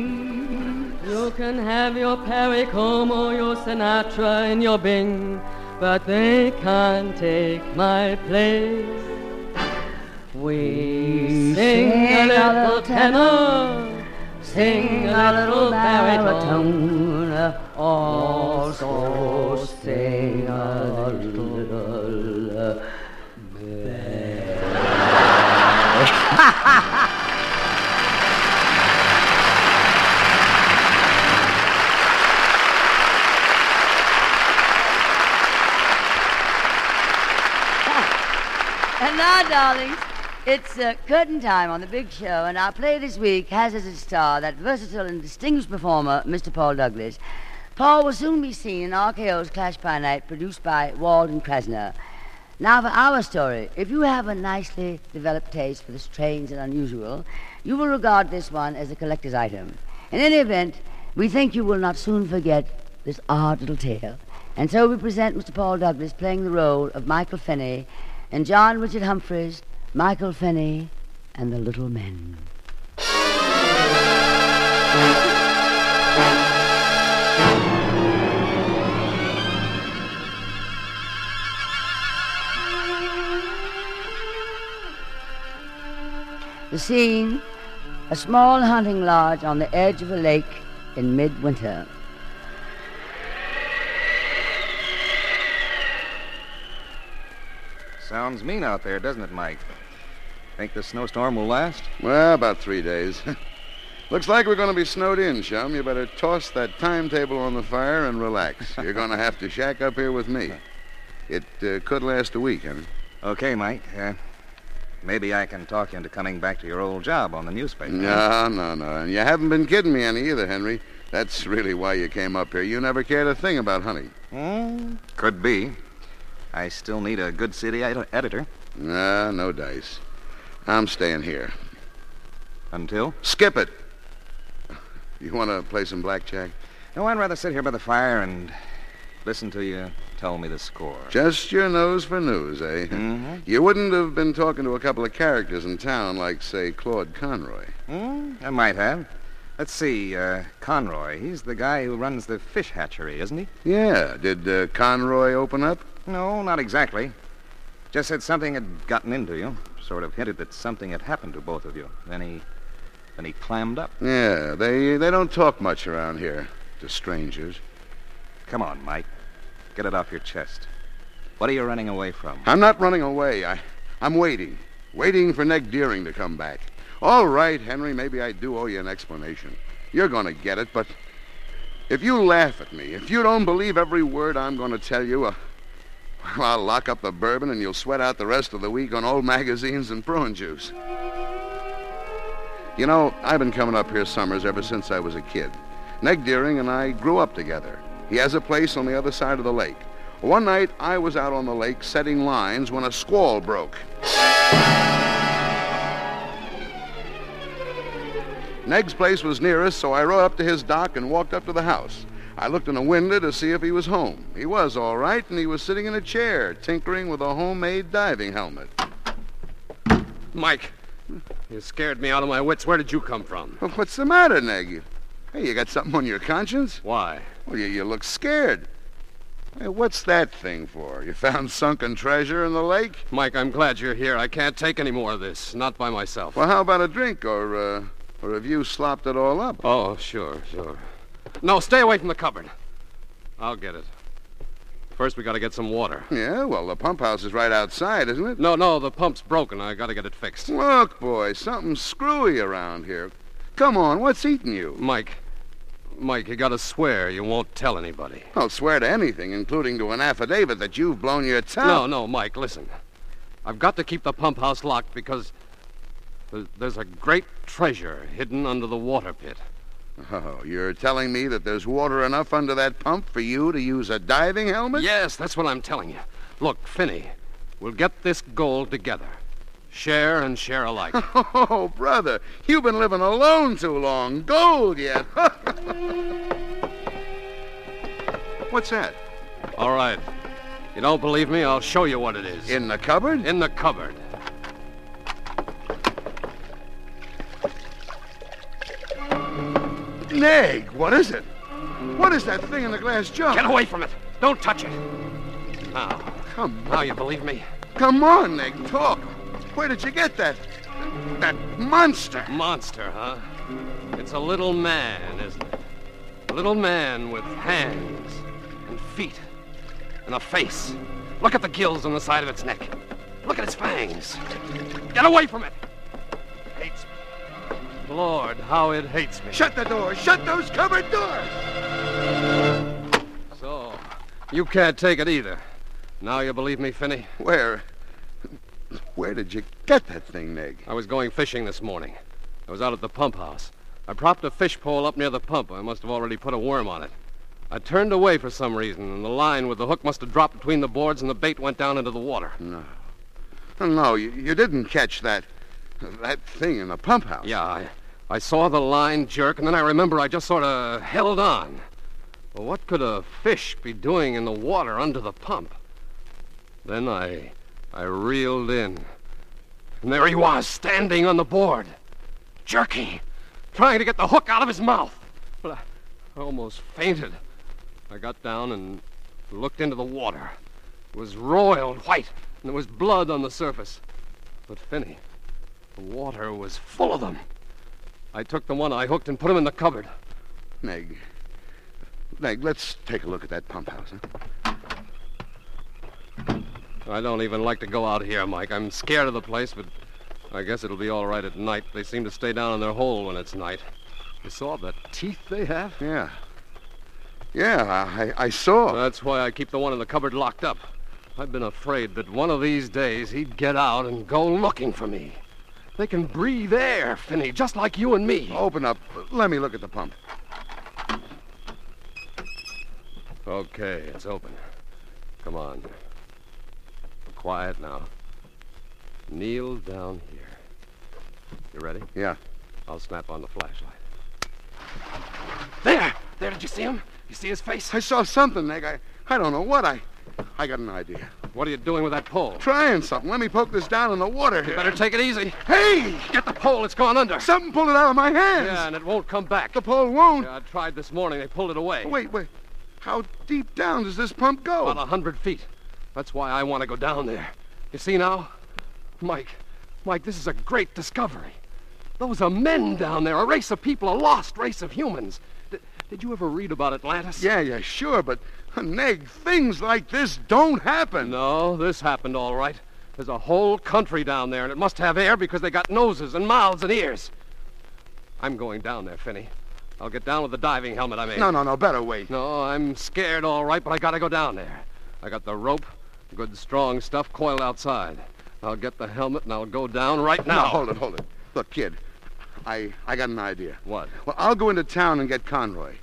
You can have your Perry Como or your Sinatra in your Bing, but they can't take my place. We sing, sing a little tenor, sing a little baritone, also sing a little... And now, darlings, it's uh, curtain time on The Big Show, and our play this week has as its star that versatile and distinguished performer, Mister Paul Douglas. Paul will soon be seen in R K O's Clash by Night, produced by Wald and Krasner. Now for our story. If you have a nicely developed taste for the strange and unusual, you will regard this one as a collector's item. In any event, we think you will not soon forget this odd little tale. And so we present Mister Paul Douglas playing the role of Michael Finney and John Richard Humphreys, Michael Finney and the Little Men. The scene, a small hunting lodge on the edge of a lake in midwinter. Sounds mean out there, doesn't it, Mike? Think the snowstorm will last? Well, about three days. Looks like we're going to be snowed in, chum. You better toss that timetable on the fire and relax. You're going to have to shack up here with me. It uh, could last a week, huh? Okay, Mike. Uh, Maybe I can talk you into coming back to your old job on the newspaper. No, no, no. And you haven't been kidding me any either, Henry. That's really why you came up here. You never cared a thing about hunting. Mm, could be. I still need a good city ed- editor. No, no dice. I'm staying here. Until? Skip it. You want to play some blackjack? No, I'd rather sit here by the fire and listen to you tell me the score. Just your nose for news, eh? Mm-hmm. You wouldn't have been talking to a couple of characters in town like, say, Claude Conroy. Mm, I might have. Let's see, uh, Conroy, he's the guy who runs the fish hatchery, isn't he? Yeah. Did uh, Conroy open up? No, not exactly. Just said something had gotten into you. Sort of hinted that something had happened to both of you. Then he, then he clammed up. Yeah, they, they don't talk much around here to strangers. Come on, Mike. Get it off your chest. What are you running away from? I'm not running away. I, I'm waiting. Waiting for Ned Deering to come back. All right, Henry, maybe I do owe you an explanation. You're going to get it, but if you laugh at me, if you don't believe every word I'm going to tell you, uh, I'll lock up the bourbon and you'll sweat out the rest of the week on old magazines and prune juice. You know, I've been coming up here summers ever since I was a kid. Neg Deering and I grew up together. He has a place on the other side of the lake. One night, I was out on the lake setting lines when a squall broke. Neg's place was near us, so I rode up to his dock and walked up to the house. I looked in the window to see if he was home. He was all right, and he was sitting in a chair, tinkering with a homemade diving helmet. Mike, you scared me out of my wits. Where did you come from? Well, what's the matter, Neg? Hey, you got something on your conscience? Why? Well, you, you look scared. Hey, what's that thing for? You found sunken treasure in the lake? Mike, I'm glad you're here. I can't take any more of this. Not by myself. Well, how about a drink, or... Uh... Or have you slopped it all up? Oh, sure, sure. No, stay away from the cupboard. I'll get it. First, we got to get some water. Yeah, well, the pump house is right outside, isn't it? No, no, the pump's broken. I got to get it fixed. Look, boy, something's screwy around here. Come on, what's eating you? Mike, Mike, you got to swear you won't tell anybody. I'll swear to anything, including to an affidavit that you've blown your top. No, no, Mike, listen. I've got to keep the pump house locked because... there's a great treasure hidden under the water pit. Oh, you're telling me that there's water enough under that pump for you to use a diving helmet? Yes, that's what I'm telling you. Look, Finney, we'll get this gold together. Share and share alike. Oh, brother, you've been living alone too long. Gold yet. What's that? All right. You don't believe me? I'll show you what it is. In the cupboard? In the cupboard. Neg, what is it? What is that thing in the glass jar? Get away from it. Don't touch it. Now. Come on. Now you believe me? Come on, Neg, talk. Where did you get that? That monster. Monster, huh? It's a little man, isn't it? A little man with hands and feet and a face. Look at the gills on the side of its neck. Look at its fangs. Get away from it. It hates me. Lord, how it hates me. Shut the door. Shut those cupboard doors. So, you can't take it either. Now you believe me, Finney? Where? Where did you get that thing, Neg? I was going fishing this morning. I was out at the pump house. I propped a fish pole up near the pump. I must have already put a worm on it. I turned away for some reason, and the line with the hook must have dropped between the boards, and the bait went down into the water. No. No, you, you didn't catch that. That thing in the pump house. Yeah, I, I saw the line jerk, and then I remember I just sort of held on. Well, what could a fish be doing in the water under the pump? Then I, I reeled in. And there he was, standing on the board, jerking, trying to get the hook out of his mouth. But I, I almost fainted. I got down and looked into the water. It was roiled white, and there was blood on the surface. But Finney... the water was full of them. I took the one I hooked and put him in the cupboard. Neg. Neg, let's take a look at that pump house, huh? I don't even like to go out here, Mike. I'm scared of the place, but I guess it'll be all right at night. They seem to stay down in their hole when it's night. You saw the teeth they have? Yeah. Yeah, I, I saw. That's why I keep the one in the cupboard locked up. I've been afraid that one of these days he'd get out and go looking for me. They can breathe air, Finney, just like you and me. Open up. Let me look at the pump. Okay, it's open. Come on. Quiet now. Kneel down here. You ready? Yeah. I'll snap on the flashlight. There! There, did you see him? You see his face? I saw something, Neg. I, I don't know what. I I got an idea. What are you doing with that pole? Trying something. Let me poke this down in the water here. You better take it easy. Hey! Get the pole. It's gone under. Something pulled it out of my hands. Yeah, and it won't come back. The pole won't. Yeah, I tried this morning. They pulled it away. Wait, wait. How deep down does this pump go? About a hundred feet. That's why I want to go down there. You see now? Mike, Mike, this is a great discovery. Those are men down there, a race of people, a lost race of humans. D- did you ever read about Atlantis? Yeah, yeah, sure, but... Neg, things like this don't happen. No, this happened all right. There's a whole country down there, and it must have air because they got noses and mouths and ears. I'm going down there, Finney. I'll get down with the diving helmet I made. No, no, no, better wait. No, I'm scared, all right, but I gotta go down there. I got the rope, good strong stuff coiled outside. I'll get the helmet and I'll go down right now. Now, hold it, hold it. Look, kid, I, I got an idea. What? Well, I'll go into town and get Conroy.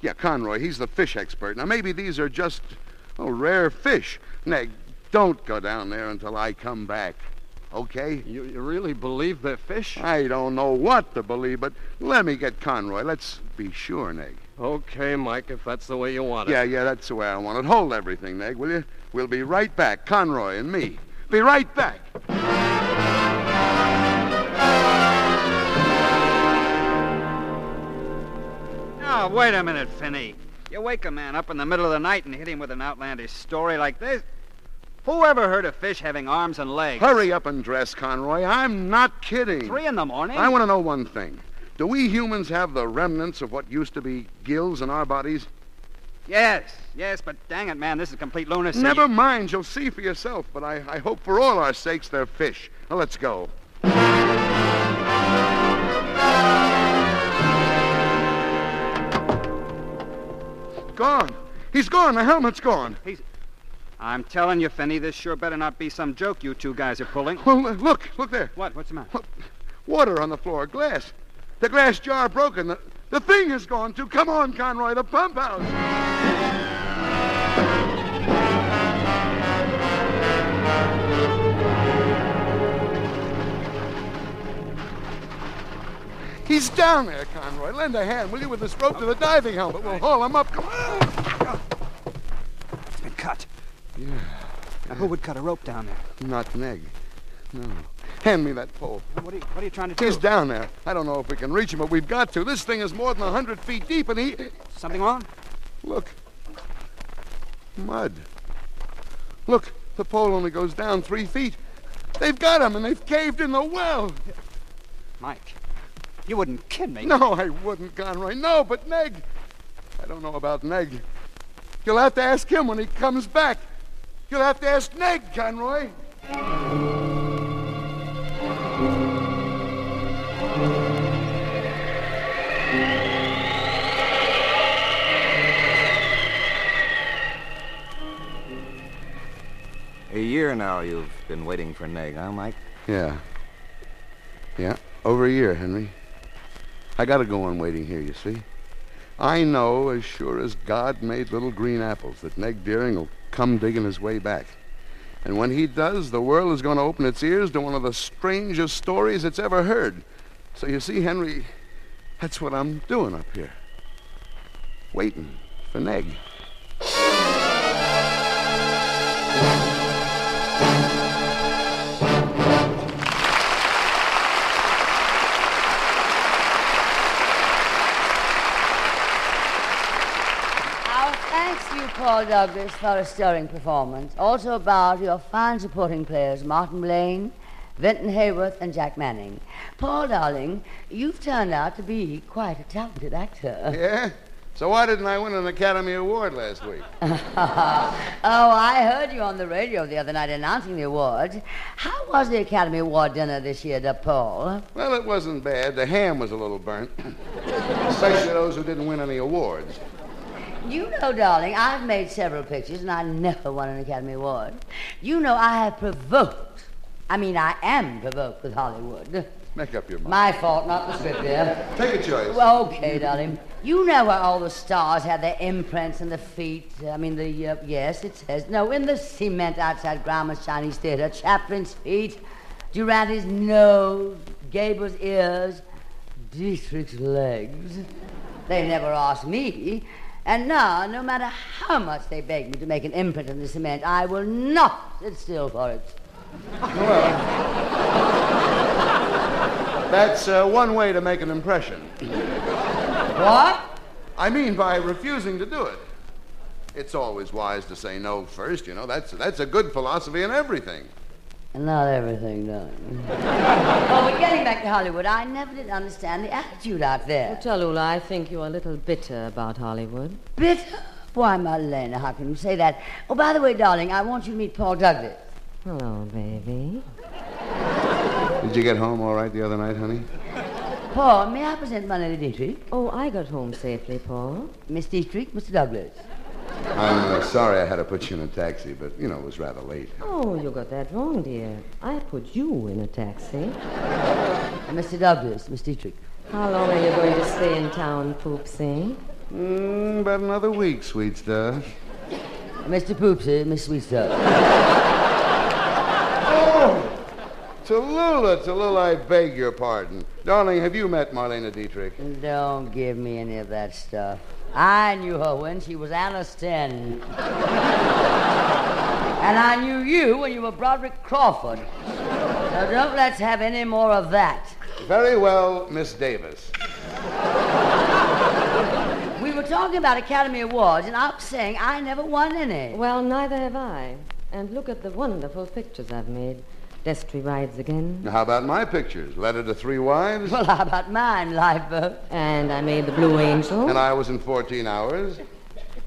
Yeah, Conroy, he's the fish expert. Now, maybe these are just, oh, rare fish. Now, don't go down there until I come back. Okay? You, you really believe they're fish? I don't know what to believe, but let me get Conroy. Let's be sure, Neg. Okay, Mike, if that's the way you want it. Yeah, yeah, that's the way I want it. Hold everything, Neg, will you? We'll be right back, Conroy and me. Be right back. Now, wait a minute, Finney. You wake a man up in the middle of the night and hit him with an outlandish story like this. Who ever heard of fish having arms and legs? Hurry up and dress, Conroy. I'm not kidding. Three in the morning? I want to know one thing. Do we humans have the remnants of what used to be gills in our bodies? Yes, yes, but dang it, man, this is complete lunacy. Never mind. You'll see for yourself, but I, I hope for all our sakes they're fish. Now, let's go. Gone. He's gone. The helmet's gone. He's... I'm telling you, Finney, this sure better not be some joke you two guys are pulling. Well, uh, look, look there. What? What's the matter? Look, water on the floor, glass. The glass jar broken. The, the thing has gone too. Come on, Conroy, the pump house. He's down there, Conroy. Lend a hand, will you, with this rope to the diving helmet? We'll haul him up. Come on. It's been cut. Yeah. Now, who would cut a rope down there? Not Neg. No. Hand me that pole. What are you, what are you trying to do? He's down there. I don't know if we can reach him, but we've got to. This thing is more than one hundred feet deep, and he... Something wrong? Look. Mud. Look, the pole only goes down three feet. They've got him, and they've caved in the well. Mike, you wouldn't kid me. No, I wouldn't, Conroy. No, but Neg... I don't know about Neg. You'll have to ask him when he comes back. You'll have to ask Neg, Conroy. A year now you've been waiting for Neg, huh, Mike? Yeah. Yeah, over a year, Henry. I gotta go on waiting here, you see. I know, as sure as God made little green apples, that Neg Deering will come digging his way back. And when he does, the world is going to open its ears to one of the strangest stories it's ever heard. So you see, Henry, that's what I'm doing up here. Waiting for Neg. Paul Douglas for a stirring performance. Also about your fine supporting players, Martin Blaine, Vinton Hayworth, and Jack Manning. Paul, darling, you've turned out to be quite a talented actor. Yeah? So why didn't I win an Academy Award last week? Oh, I heard you on the radio the other night announcing the awards. How was the Academy Award dinner this year, Paul? Well, it wasn't bad. The ham was a little burnt. Especially those who didn't win any awards. You know, darling, I've made several pictures, and I never won an Academy Award. You know, I have provoked. I mean, I am provoked with Hollywood. Make up your mind. My fault, not the script, dear. Take a choice. Well, okay, darling. You know where all the stars have their imprints and the feet. I mean, the, uh, yes, it says, no, in the cement outside Grandma's Chinese Theater, Chaplin's feet, Durante's nose, Gable's ears, Dietrich's legs. They never asked me. And now, no matter how much they beg me to make an imprint in the cement, I will not sit still for it. Well, that's uh, one way to make an impression. What? I mean by refusing to do it. It's always wise to say no first, you know. That's, that's a good philosophy in everything. Not everything, darling. Well, we're getting back to Hollywood. I never did understand the attitude out there. Well, Tallulah, I think you're a little bitter about Hollywood. Bitter? Why, Marlena, how can you say that? Oh, by the way, darling, I want you to meet Paul Douglas. Hello, baby. Did you get home all right the other night, honey? Paul, may I present Marlene Dietrich? Oh, I got home safely, Paul. Miss Dietrich, Mister Douglas. I'm uh, sorry I had to put you in a taxi, but, you know, it was rather late. Oh, you got that wrong, dear. I put you in a taxi. Mister Douglas, Miss Dietrich. How long are you going to stay in town, Poopsie? Mm, about another week, sweet stuff. Mister Poopsie, Miss Sweet Stuff. Oh! Tallulah, Tallulah, I beg your pardon. Darling, have you met Marlene Dietrich? Don't give me any of that stuff. I knew her when she was Anacin. And I knew you when you were Broderick Crawford. Now, don't let's have any more of that. Very well, Miss Davis. We were talking about Academy Awards, and I'm saying I never won any. Well, neither have I. And look at the wonderful pictures I've made. Destry Rides Again. How about my pictures? Letter to Three Wives? Well, how about mine, Lifeboat? And I made The Blue Angel. And I was in fourteen hours.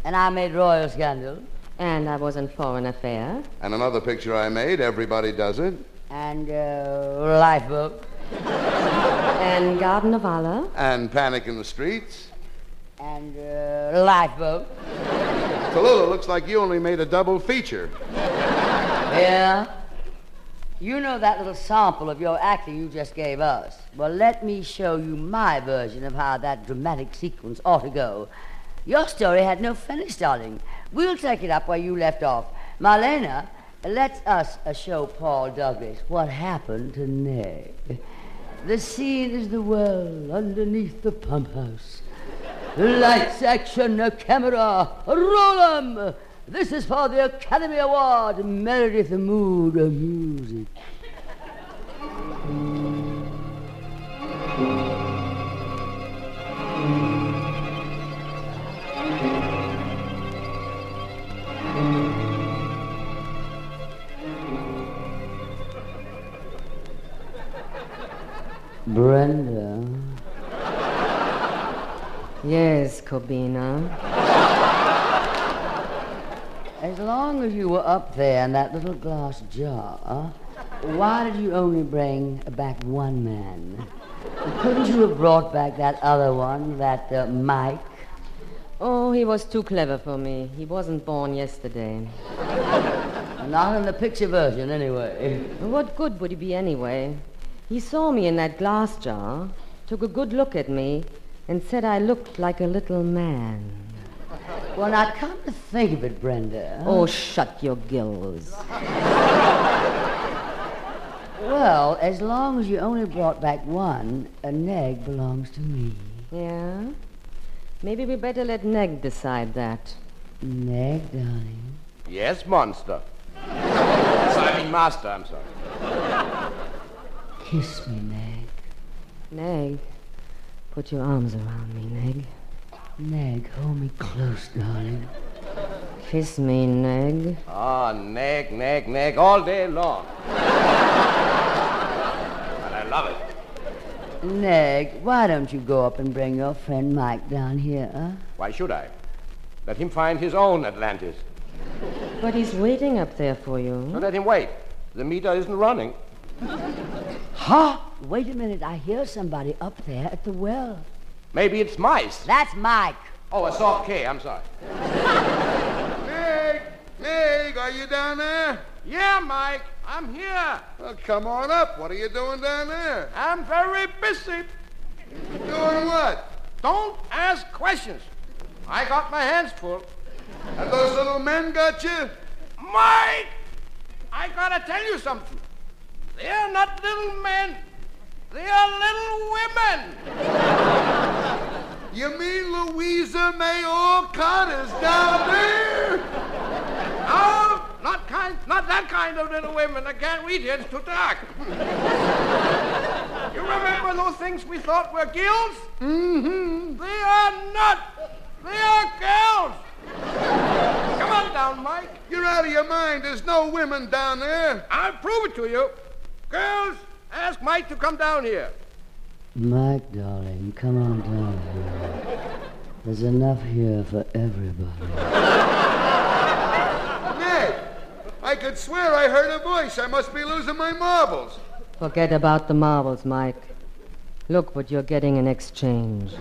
And I made Royal Scandal. And I was in Foreign Affair. And another picture I made, Everybody Does It. And, uh, Lifeboat. And Garden of Allah. And Panic in the Streets. And, uh, Lifeboat. Tallulah, looks like you only made a double feature. Yeah? You know that little sample of your acting you just gave us. Well, let me show you my version of how that dramatic sequence ought to go. Your story had no finish, darling. We'll take it up where you left off. Marlena, let us uh, show Paul Douglas what happened to Ned. The scene is the well underneath the pump house. Lights, action, camera, roll 'em! This is for the Academy Award, Meredith the Mood of Music. Brenda. Yes, Kobina. As long as you were up there in that little glass jar, why did you only bring back one man? Couldn't you have brought back that other one, that uh, Mike? Oh, he was too clever for me. He wasn't born yesterday. Not in the picture version, anyway. What good would he be, anyway? He saw me in that glass jar, took a good look at me, and said I looked like a little man. Well, now, come to think of it, Brenda. Oh, shut your gills. Well, as long as you only brought back one, a neg belongs to me. Yeah? Maybe we better let Neg decide that. Neg, darling? Yes, monster. I mean, master, I'm sorry. Kiss me, Neg. Neg, put your arms around me, Neg. Neg, hold me close, darling. Kiss me, Neg. Ah, oh, Neg, Neg, Neg, all day long. And I love it. Neg, why don't you go up and bring your friend Mike down here? Huh? Why should I? Let him find his own Atlantis. But he's waiting up there for you. So let him wait. The meter isn't running. Huh? Wait a minute. I hear somebody up there at the well. Maybe it's mice. That's Mike. Oh, a soft K. I'm sorry. Meg! Meg, are you down there? Yeah, Mike. I'm here. Well, come on up. What are you doing down there? I'm very busy. Doing what? Don't ask questions. I got my hands full. And those little men got you? Mike! I gotta tell you something. They're not little men. They are little women. You mean Louisa May Alcott is down there? Oh, not kind, not that kind of little women. I can't read it. It's too dark. You remember those things we thought were gills? Mm-hmm. They are not. They are girls. Come on down, Mike. You're out of your mind. There's no women down there. I'll prove it to you. Girls. Ask Mike to come down here. Mike, darling, come on down here. There's enough here for everybody. Ned, I I could swear I heard a voice. I must be losing my marbles. Forget about the marbles, Mike. Look what you're getting in exchange. See,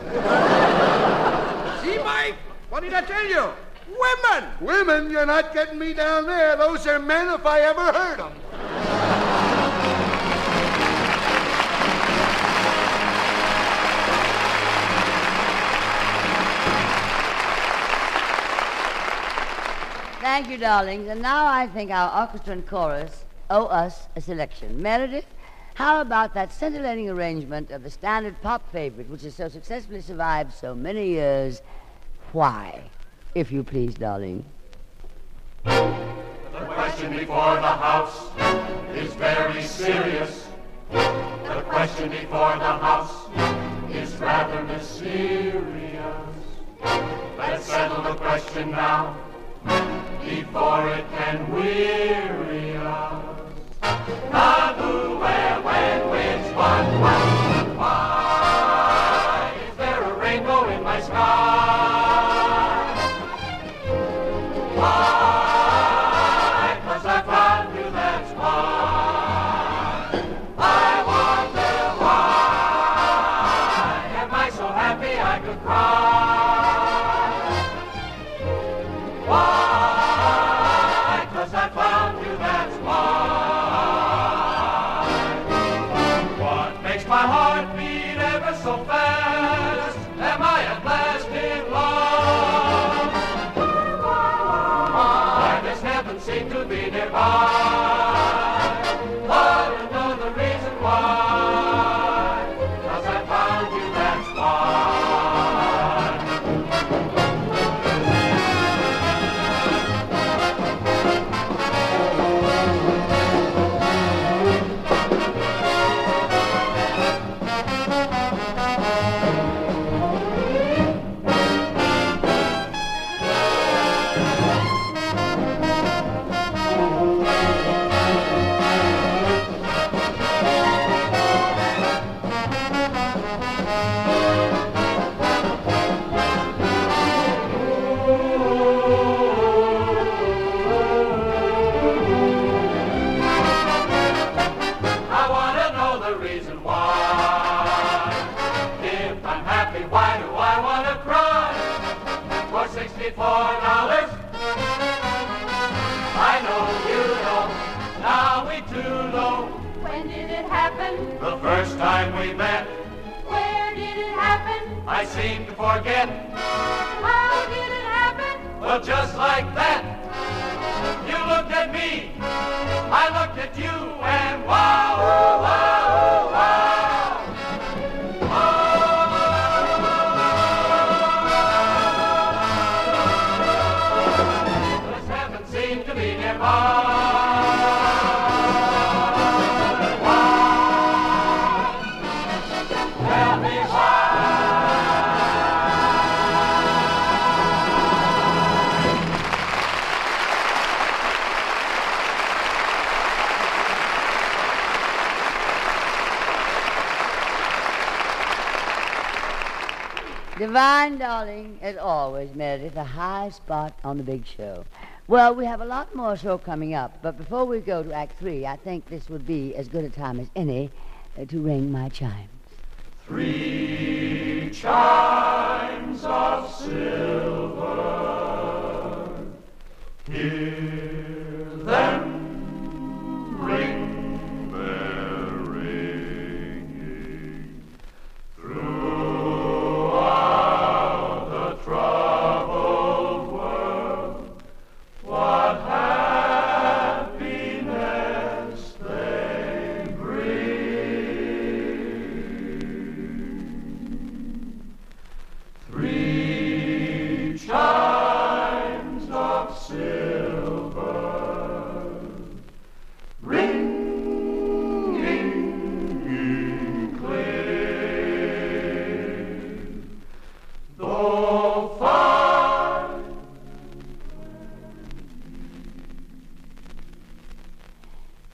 Mike? What did I tell you? Women! Women? You're not getting me down there. Those are men if I ever heard them. Thank you, darlings. And now I think our orchestra and chorus owe us a selection. Meredith, how about that scintillating arrangement of the standard pop favorite, which has so successfully survived so many years? Why? If you please, darling. The question before the house is very serious. The question before the house is rather mysterious. Let's settle the question now, before it can weary us. The who, where, when, which, what, when, why? Is there a rainbow in my sky? Why? 'Cause I found you, that's why. I wonder why. Am I so happy I could cry? Divine, darling, as always, Meredith, a high spot on The Big Show. Well, we have a lot more show coming up, but before we go to Act Three, I think this would be as good a time as any uh, to ring my chimes. Three chimes of silver, hear them ring.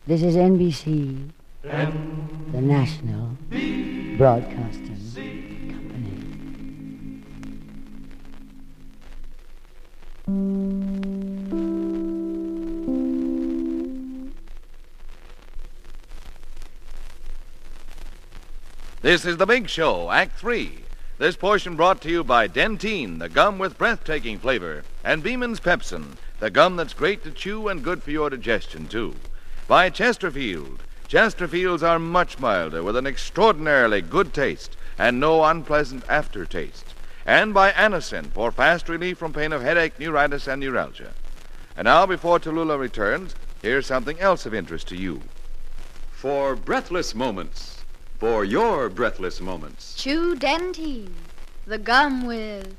This is N B C, M- the National B- Broadcasting C- Company. This is The Big Show, Act three. This portion brought to you by Dentine, the gum with breathtaking flavor, and Beeman's Pepsin, the gum that's great to chew and good for your digestion, too. By Chesterfield. Chesterfields are much milder, with an extraordinarily good taste and no unpleasant aftertaste. And by Anacin, for fast relief from pain of headache, neuritis, and neuralgia. And now, before Tallulah returns, here's something else of interest to you. For breathless moments... For your breathless moments, chew Dentine, the gum with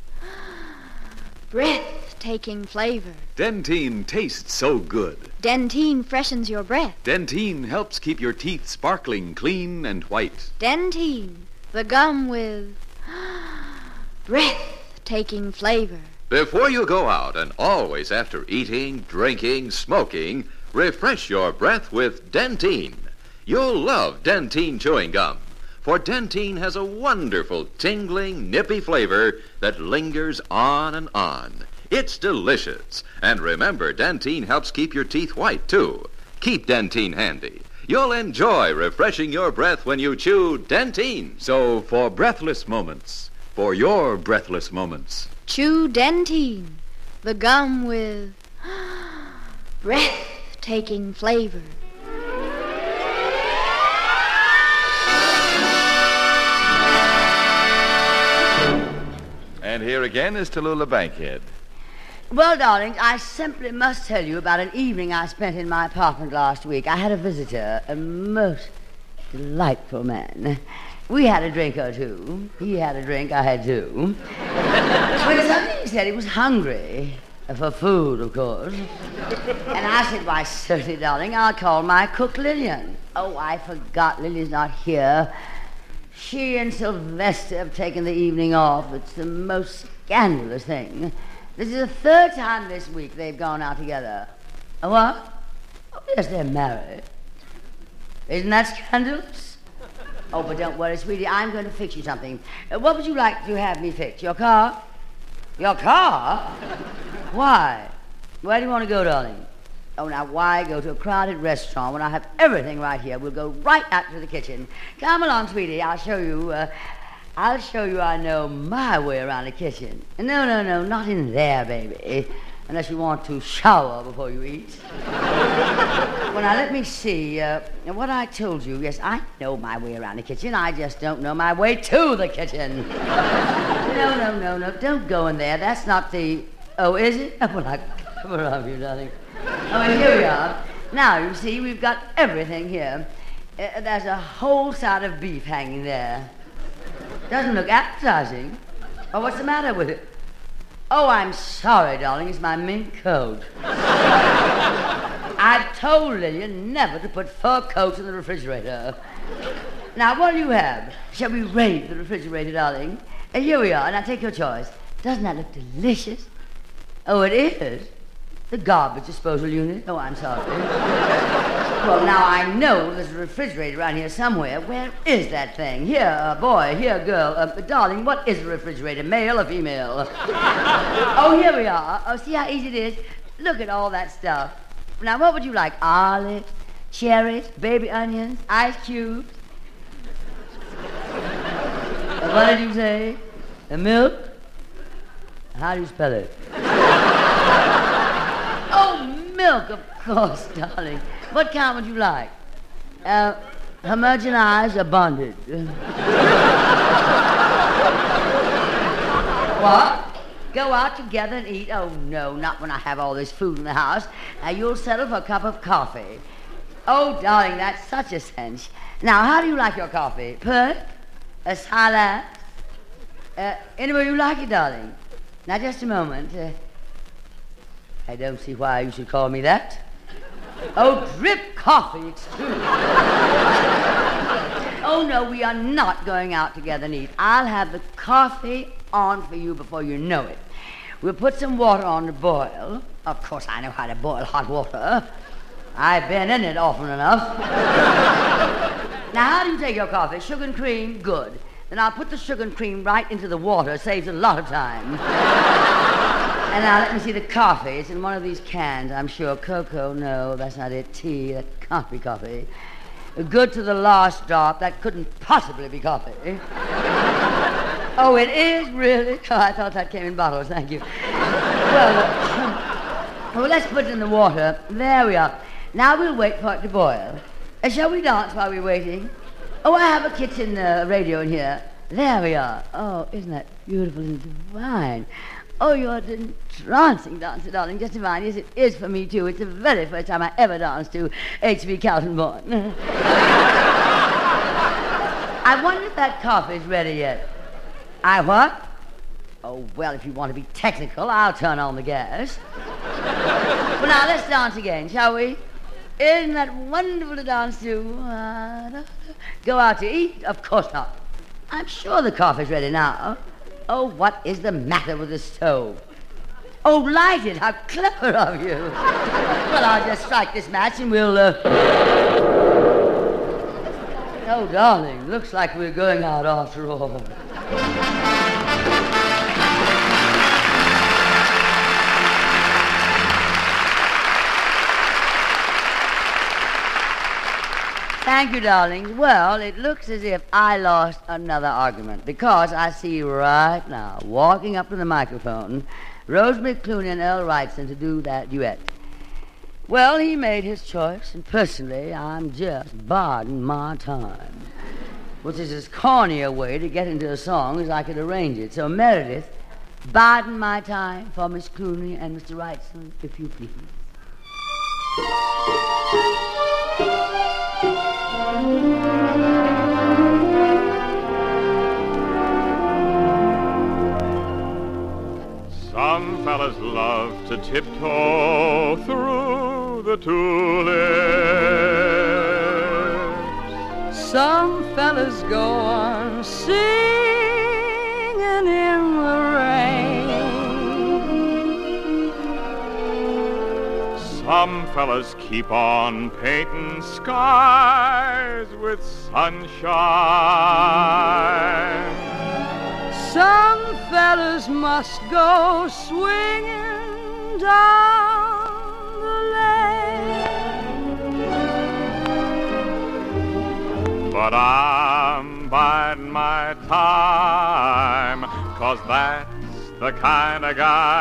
breathtaking flavor. Dentine tastes so good. Dentine freshens your breath. Dentine helps keep your teeth sparkling clean and white. Dentine, the gum with breathtaking flavor. Before you go out and always after eating, drinking, smoking, refresh your breath with Dentine. You'll love Dentine chewing gum, for Dentine has a wonderful, tingling, nippy flavor that lingers on and on. It's delicious. And remember, Dentine helps keep your teeth white, too. Keep Dentine handy. You'll enjoy refreshing your breath when you chew Dentine. So, for breathless moments, for your breathless moments, chew Dentine, the gum with breathtaking flavor. And here again is Tallulah Bankhead. Well, darling, I simply must tell you about an evening I spent in my apartment last week. I had a visitor, a most delightful man. We had a drink or two. He had a drink, I had two. Well, suddenly he said he was hungry. For food, of course. And I said, why, certainly, darling, I'll call my cook, Lillian. Oh, I forgot Lillian's not here. She and Sylvester have taken the evening off. It's the most scandalous thing. This is the third time this week they've gone out together. What? Oh, yes, they're married. Isn't that scandalous? Oh, but don't worry, sweetie. I'm going to fix you something. Uh, what would you like to have me fix? Your car? Your car? Why? Where do you want to go, darling? Oh, now, why go to a crowded restaurant when I have everything right here? We'll go right out to the kitchen. Come along, sweetie. I'll show you, uh, I'll show you I know my way around the kitchen. No, no, no, not in there, baby. Unless you want to shower before you eat. Well, now, let me see. Uh, what I told you, yes, I know my way around the kitchen. I just don't know my way to the kitchen. No, no, no, no, don't go in there. That's not the... Oh, is it? Oh, well, I cover up you, darling. Oh, and here we are. Now, you see, we've got everything here. Uh, there's a whole side of beef hanging there. Doesn't look appetizing. Oh, what's the matter with it? Oh, I'm sorry, darling. It's my mink coat. I told Lillian never to put fur coats in the refrigerator. Now, what do you have? Shall we raid the refrigerator, darling? Uh, here we are. Now, take your choice. Doesn't that look delicious? Oh, it is. The garbage disposal unit? Oh, I'm sorry. Well, now I know there's a refrigerator around here somewhere. Where is that thing? Here, uh, boy. Here, girl. Uh, darling, what is a refrigerator? Male or female? Oh, here we are. Oh, see how easy it is? Look at all that stuff. Now, what would you like? Olives, cherries, baby onions, ice cubes. uh, what did you say? The milk? How do you spell it? Milk, of course, darling. What kind would you like? Uh, homogenized or bonded? What? Go out together and eat? Oh, no, not when I have all this food in the house. Now, you'll settle for a cup of coffee. Oh, darling, that's such a cinch. Now, how do you like your coffee? Perk? A salad? Uh, anywhere you like it, darling. Now, just a moment. Uh, I don't see why you should call me that. Oh, drip coffee, excuse me. Oh, no, we are not going out together and eat. I'll have the coffee on for you before you know it. We'll put some water on to boil. Of course, I know how to boil hot water. I've been in it often enough. Now, how do you take your coffee? Sugar and cream? Good. Then I'll put the sugar and cream right into the water. Saves a lot of time. And now, let me see the coffee. It's in one of these cans, I'm sure. Cocoa, no, that's not it. Tea, that can't be coffee. Good to the last drop. That couldn't possibly be coffee. Oh, it is really? Oh, I thought that came in bottles. Thank you. Well, uh, well, let's put it in the water. There we are. Now we'll wait for it to boil. Uh, shall we dance while we're waiting? Oh, I have a kitchen uh, radio in here. There we are. Oh, isn't that beautiful and divine? Oh, you're entrancing dancer, darling. Just divine. Yes, it is for me, too. It's the very first time I ever danced to H B Calton Bourne. I wonder if that coffee's ready yet. I what? Oh, well, if you want to be technical, I'll turn on the gas. Well, now, let's dance again, shall we? Isn't that wonderful to dance to? Uh, da, da. Go out to eat? Of course not. I'm sure the coffee's ready now. Oh, what is the matter with the stove? Oh, light it. How clever of you. Well, I'll just strike this match and we'll... Uh... Oh, darling, looks like we're going out after all. Thank you, darlings. Well, it looks as if I lost another argument, because I see right now, walking up to the microphone, Rosemary Clooney and Earl Wrightson to do that duet. Well, he made his choice, and personally, I'm just biding my time, which is as corny a way to get into a song as I could arrange it. So, Meredith, biding my time for Miss Clooney and Mister Wrightson, if you please. Some fellas love to tiptoe through the tulips. Some fellas go on singing in the rain. Some fellas keep on painting skies with sunshine. Some fellas must go swinging down the lane. But I'm biding my time, 'cause that's the kind of guy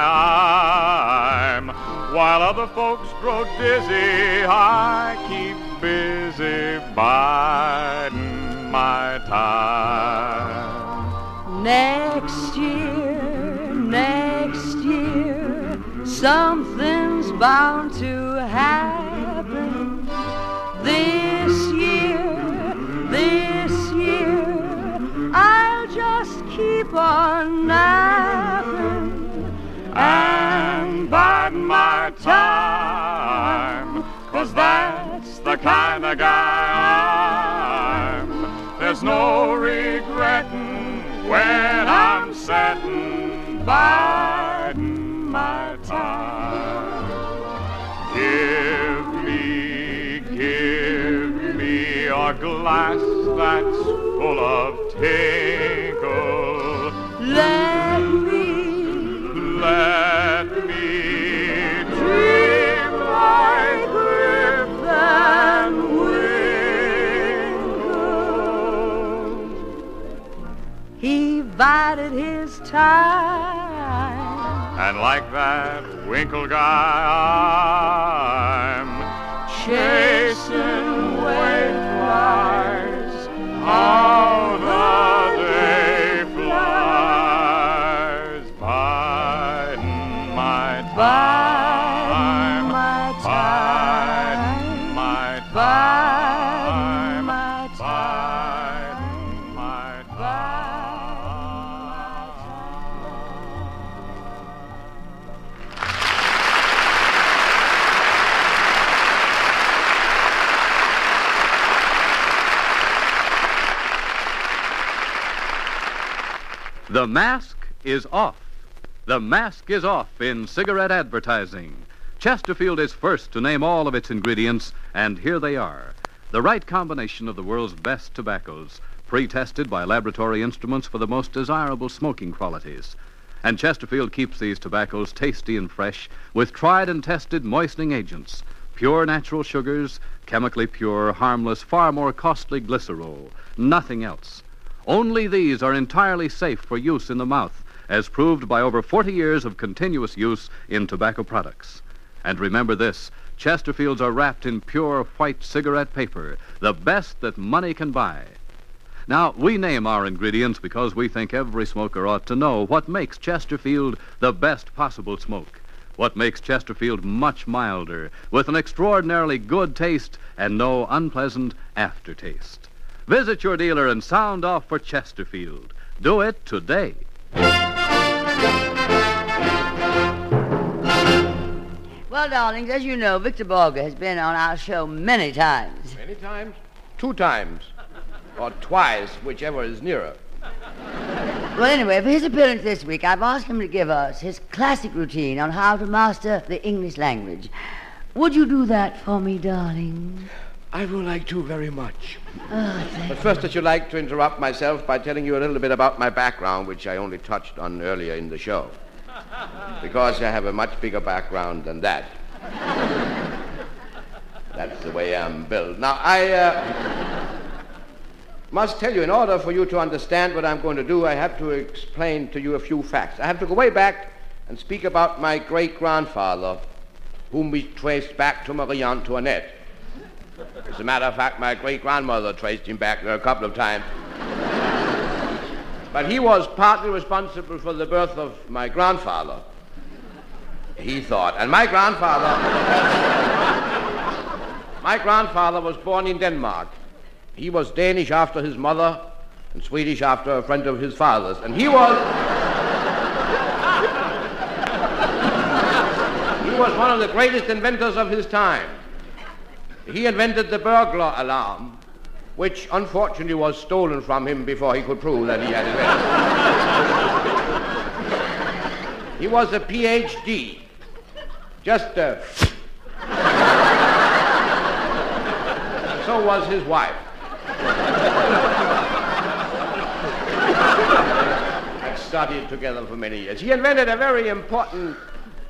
I'm. While other folks grow dizzy, I keep busy biding my time. Next year, next year, something's bound to happen. This year, this year, I'll just keep on napping and biding my time, 'cause that's the kind of guy I'm. There's no regretting when I'm setting, biding my time. Give me, give me a glass that's full of tinkle. Let me, let me dream like Rip and he bided his time. And like that Winkle guy, I'm chasing wayflies. How the day flies. Biding my time. Biding my time. Biding my time. The mask is off. The mask is off in cigarette advertising. Chesterfield is first to name all of its ingredients, and here they are. The right combination of the world's best tobaccos, pre-tested by laboratory instruments for the most desirable smoking qualities. And Chesterfield keeps these tobaccos tasty and fresh with tried and tested moistening agents, Pure natural sugars, chemically pure, harmless, far more costly glycerol. Nothing else. Only these are entirely safe for use in the mouth, as proved by over forty years of continuous use in tobacco products. And remember this, Chesterfields are wrapped in pure white cigarette paper, the best that money can buy. Now, we name our ingredients because we think every smoker ought to know what makes Chesterfield the best possible smoke, what makes Chesterfield much milder, with an extraordinarily good taste and no unpleasant aftertaste. Visit your dealer and sound off for Chesterfield. Do it today. Well, darlings, as you know, Victor Borge has been on our show many times. Many times? Two times. Or twice, whichever is nearer. Well, anyway, for his appearance this week, I've asked him to give us his classic routine on how to master the English language. Would you do that for me, darling? I would like to very much. Oh, thank but first, I should like to interrupt myself by telling you a little bit about my background, which I only touched on earlier in the show. Because I have a much bigger background than that. That's the way I'm built. Now, I... Uh... must tell you, in order for you to understand what I'm going to do, I have to explain to you a few facts. I have to go way back and speak about my great-grandfather, whom we traced back to Marie Antoinette. As a matter of fact, my great-grandmother traced him back there a couple of times. But he was partly responsible for the birth of my grandfather, he thought. And my grandfather... my grandfather was born in Denmark. He was Danish after his mother and Swedish after a friend of his father's. And he was... he was one of the greatest inventors of his time. He invented the burglar alarm, which unfortunately was stolen from him before he could prove that he had invented it. He was a P H D. Just a... and so was his wife. I've studied together for many years. He invented a very important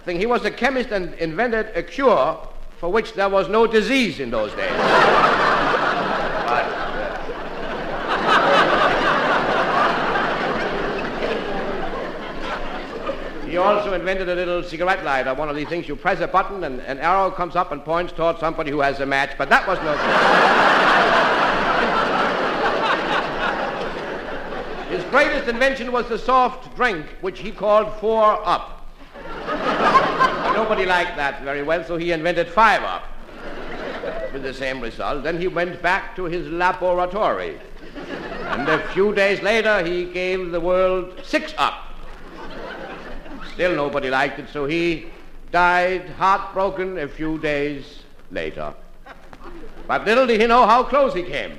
thing. He was a chemist and invented a cure for which there was no disease in those days. but, uh, he also invented a little cigarette lighter, one of these things you press a button and an arrow comes up and points towards somebody who has a match, but that was no... His greatest invention was the soft drink, which he called four up. Nobody liked that very well, so he invented five up, with the same result. Then he went back to his laboratory. And a few days later, he gave the world six up. Still nobody liked it, so he died heartbroken a few days later. But little did he know how close he came.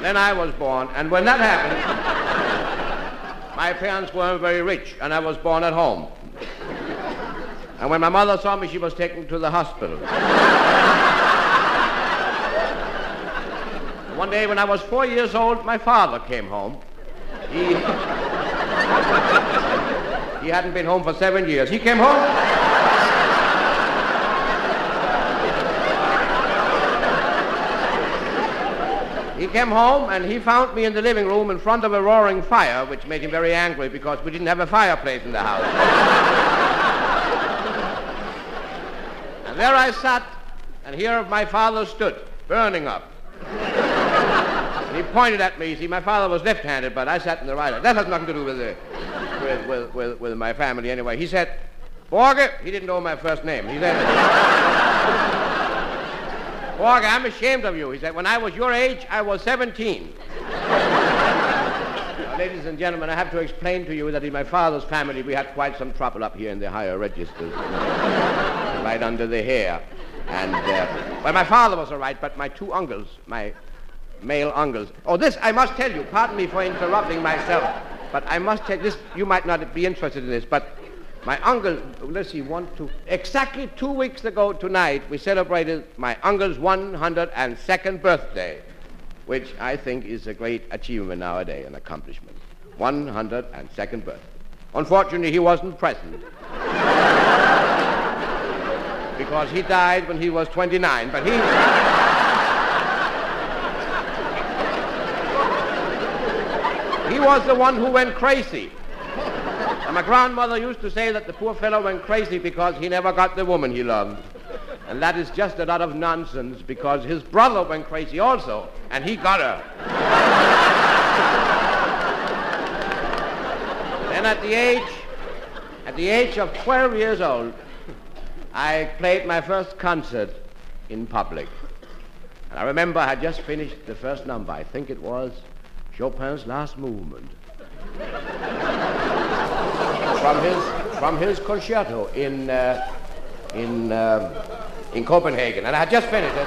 Then I was born, and when that happened, my parents weren't very rich, and I was born at home. And when my mother saw me, she was taken to the hospital. One day when I was four years old, my father came home. He, he hadn't been home for seven years. He came home... He came home, and he found me in the living room in front of a roaring fire, which made him very angry because we didn't have a fireplace in the house. And there I sat, and here my father stood, burning up. And he pointed at me. You see, my father was left-handed, but I sat in the right. That has nothing to do with, the, with, with, with, with my family anyway. He said, Borge, he didn't know my first name. He said... Borge, I'm ashamed of you. He said, when I was your age, I was seventeen. Now, ladies and gentlemen, I have to explain to you that in my father's family, we had quite some trouble up here in the higher registers, right under the hair. And, uh, well, my father was all right, but my two uncles, my male uncles... Oh, this, I must tell you, pardon me for interrupting myself, but I must tell this, you might not be interested in this, but... My uncle, let's see, one, two... Exactly two weeks ago tonight, we celebrated my uncle's one hundred and second birthday. which I think is a great achievement nowadays, an accomplishment. one hundred second birthday. Unfortunately, he wasn't present. Because he died when he was twenty-nine, but he... He was the one who went crazy. And my grandmother used to say that the poor fellow went crazy because he never got the woman he loved. And that is just a lot of nonsense, because his brother went crazy also, and he got her. Then at the age, at the age of twelve years old, I played my first concert in public. And I remember I had just finished the first number. I think it was Chopin's Last Movement from his from his concerto in uh, in uh, in Copenhagen, and I had just finished it.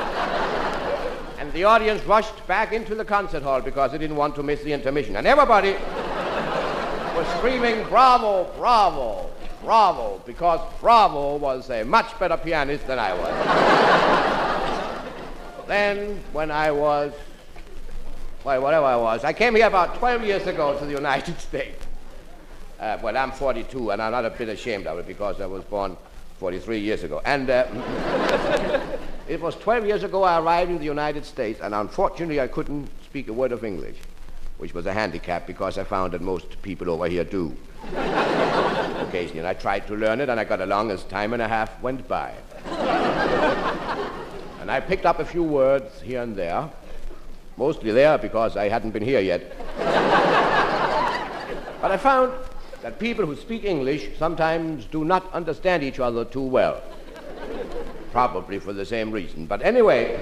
And the audience rushed back into the concert hall because they didn't want to miss the intermission, and everybody was screaming "Bravo, bravo, bravo!" because Bravo was a much better pianist than I was. Then, when I was Well, whatever I was. I came here about twelve years ago to the United States. Uh, well, I'm forty-two, and I'm not a bit ashamed of it because I was born forty-three years ago. And uh, it was twelve years ago I arrived in the United States, and unfortunately I couldn't speak a word of English, which was a handicap because I found that most people over here do. Occasionally, and I tried to learn it, and I got along as time and a half went by. And I picked up a few words here and there. Mostly there because I hadn't been here yet. But I found that people who speak English sometimes do not understand each other too well. Probably for the same reason. But anyway,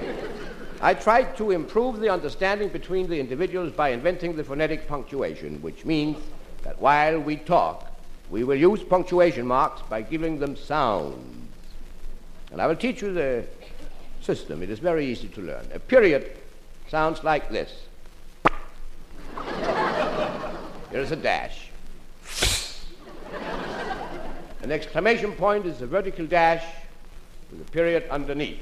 I tried to improve the understanding between the individuals by inventing the phonetic punctuation, which means that while we talk, we will use punctuation marks by giving them sounds. And I will teach you the system. It is very easy to learn. A period sounds like this. Here's a dash. An exclamation point is a vertical dash with a period underneath.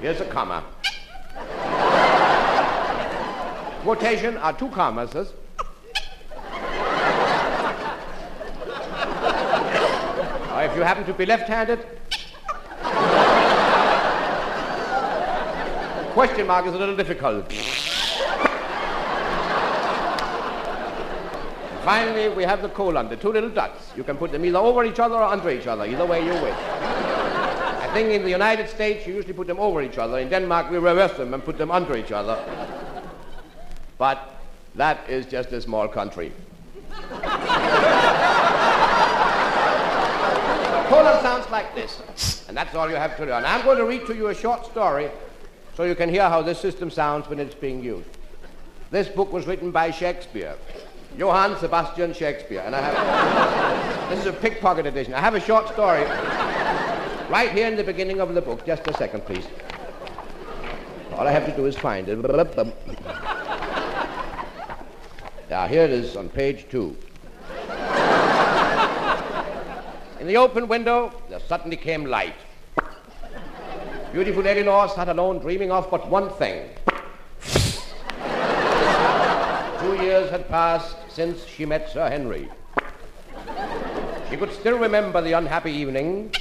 Here's a comma. Quotation are two commas. Or if you happen to be left-handed, question mark is a little difficult. Finally, we have the colon, the two little dots. You can put them either over each other or under each other, either way you wish. I think in the United States, you usually put them over each other. In Denmark, we reverse them and put them under each other. But that is just a small country. Colon sounds like this, and that's all you have to learn. I'm going to read to you a short story so you can hear how this system sounds when it's being used. This book was written by Shakespeare, Johann Sebastian Shakespeare, and I have... This is a pickpocket edition. I have a short story right here in the beginning of the book. Just a second, please. All I have to do is find it. Now, here it is on page two. In the open window, there suddenly came light. Beautiful Eleanor sat alone, dreaming of but one thing. Two years had passed since she met Sir Henry. She could still remember the unhappy evening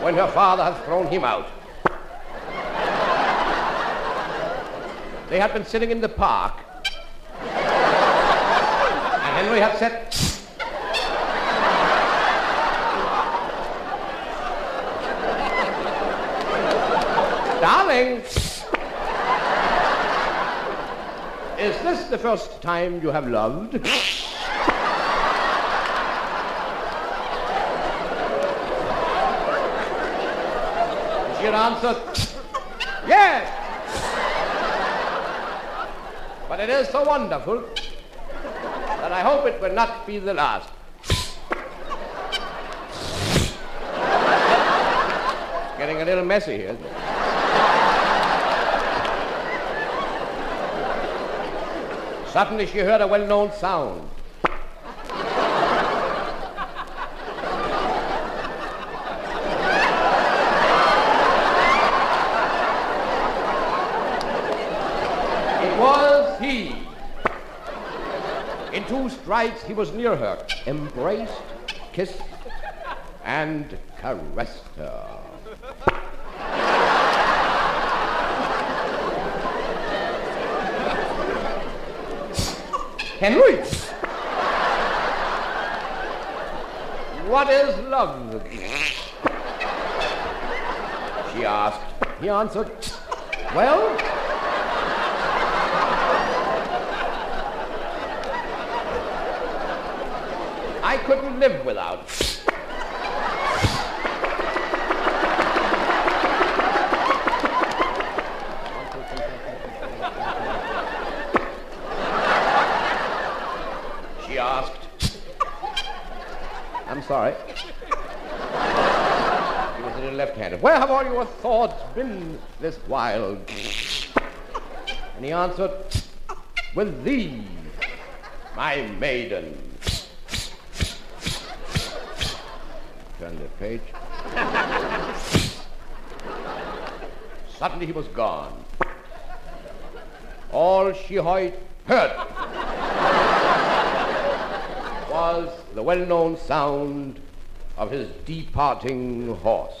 when her father had thrown him out. They had been sitting in the park, and Henry had said, "Darling, is this the first time you have loved?" And she had answered, "Yes." "But it is so wonderful that I hope it will not be the last." Getting a little messy here, isn't it? Suddenly she heard a well-known sound. two strides he was near her, embraced, kissed, and caressed her. Henry! What is love? She asked. He answered, well? I couldn't live without. She asked. I'm sorry. He was a little left-handed. Where have all your thoughts been this while? And he answered, with thee, my maiden. Turn the page. Suddenly he was gone. All she heard was the well-known sound of his departing horse.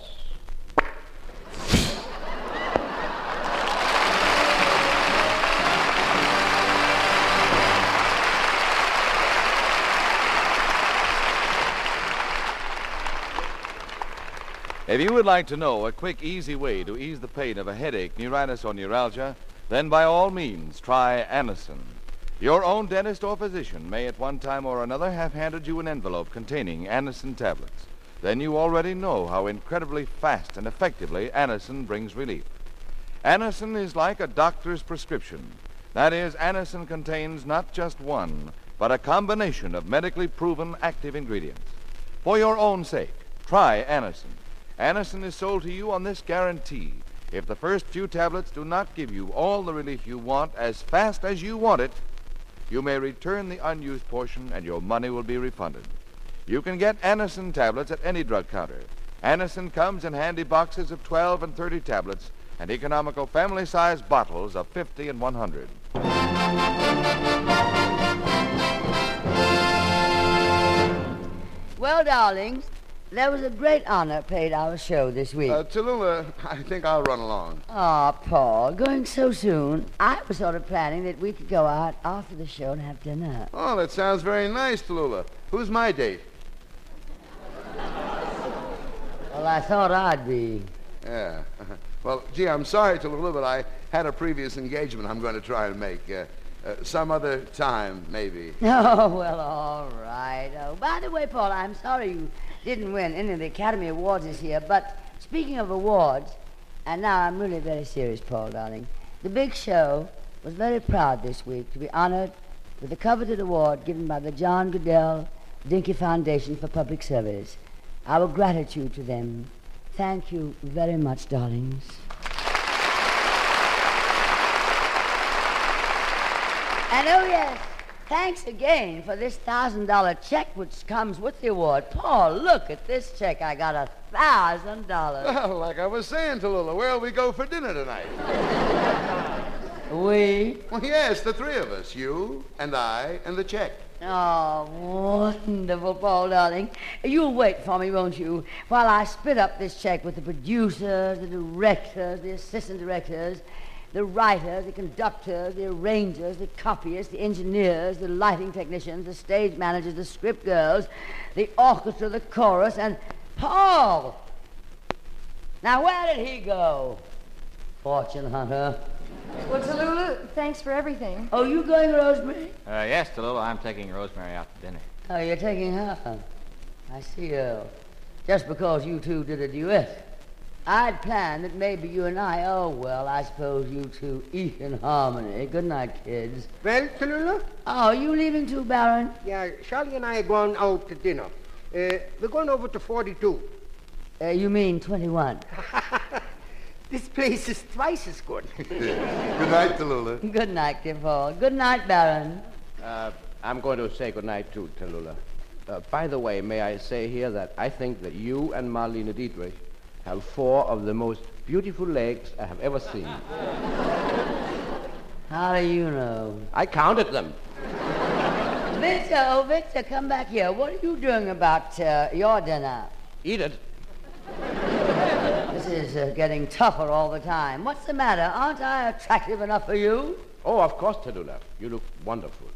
If you would like to know a quick, easy way to ease the pain of a headache, neuritis, or neuralgia, then by all means, try Anacin. Your own dentist or physician may at one time or another have handed you an envelope containing Anacin tablets. Then you already know how incredibly fast and effectively Anacin brings relief. Anacin is like a doctor's prescription. That is, Anacin contains not just one, but a combination of medically proven active ingredients. For your own sake, try Anacin. Anacin is sold to you on this guarantee. If the first few tablets do not give you all the relief you want as fast as you want it, you may return the unused portion and your money will be refunded. You can get Anacin tablets at any drug counter. Anacin comes in handy boxes of twelve and thirty tablets and economical family-sized bottles of fifty and one hundred. Well, darlings, there was a great honor paid our show this week. Uh, Tallulah, I think I'll run along. Ah, oh, Paul, going so soon. I was sort of planning that we could go out after the show and have dinner. Oh, that sounds very nice, Tallulah. Who's my date? Well, I thought I'd be. Yeah. Well, gee, I'm sorry, Tallulah, but I had a previous engagement I'm going to try and make. Uh, Uh, some other time, maybe. Oh, well, all right. Oh, by the way, Paul, I'm sorry you didn't win any of the Academy Awards this year, but speaking of awards, and now I'm really very serious, Paul, darling, The Big Show was very proud this week to be honored with the coveted award given by the John Goodell Dinky Foundation for Public Service. Our gratitude to them. Thank you very much, darlings. And oh, yes, thanks again for this one thousand dollars check which comes with the award. Paul, look at this check. I got one thousand dollars. Well, like I was saying, Tallulah, where'll we go for dinner tonight? We? Well, yes, the three of us, you and I and the check. Oh, wonderful, Paul, darling. You'll wait for me, won't you, while I split up this check with the producers, the directors, the assistant directors, the writers, the conductors, the arrangers, the copyists, the engineers, the lighting technicians, the stage managers, the script girls, the orchestra, the chorus, and Paul! Now, where did he go? Fortune hunter. Well, Tallulah, thanks for everything. Oh, you going, Rosemary? Uh, yes, Tallulah, I'm taking Rosemary out to dinner. Oh, you're taking her? I see, Earl. Just because you two did a duet. I'd planned that maybe you and I, oh, well, I suppose you two eat in harmony. Good night, kids. Well, Tallulah? Oh, are you leaving too, Baron? Yeah, Charlie and I are going out to dinner. Uh, we're going over to forty-two. Uh, you mean twenty-one. This place is twice as good. Good night, Tallulah. Good night, dear Paul. Good night, Baron. Uh, I'm going to say good night, too, Tallulah. Uh, by the way, may I say here that I think that you and Marlene Dietrich have four of the most beautiful legs I have ever seen. How do you know? I counted them. Victor, oh, Victor, come back here. What are you doing about uh, your dinner? Eat it. This is uh, getting tougher all the time. What's the matter? Aren't I attractive enough for you? Oh, of course, Tallulah. You look wonderful.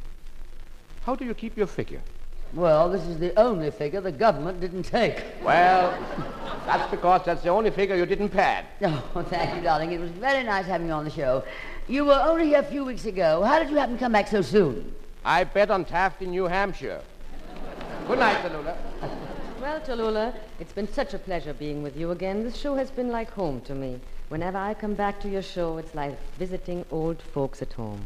How do you keep your figure? Well, this is the only figure the government didn't take. Well, that's because that's the only figure you didn't pad. Oh, thank you, darling. It was very nice having you on the show. You were only here a few weeks ago. How did you happen to come back so soon? I bet on Taft in New Hampshire. Good night, Tallulah. Well, Tallulah, it's been such a pleasure being with you again. This show has been like home to me. Whenever I come back to your show, it's like visiting old folks at home.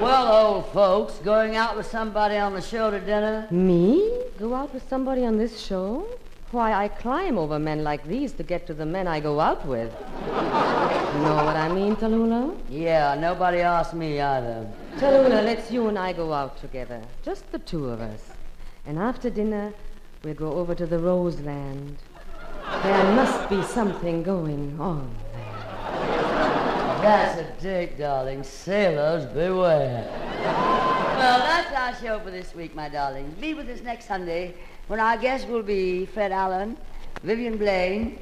Well, old folks, going out with somebody on the show to dinner? Me? Go out with somebody on this show? Why, I climb over men like these to get to the men I go out with. Know what I mean, Tallulah? Yeah, nobody asked me either. Tallulah, let's you and I go out together. Just the two of us. And after dinner, we'll go over to the Roseland. There must be something going on there. That's a date, darling. Sailors, beware. Well, that's our show for this week, my darling. Be with us next Sunday, when our guests will be Fred Allen, Vivian Blaine,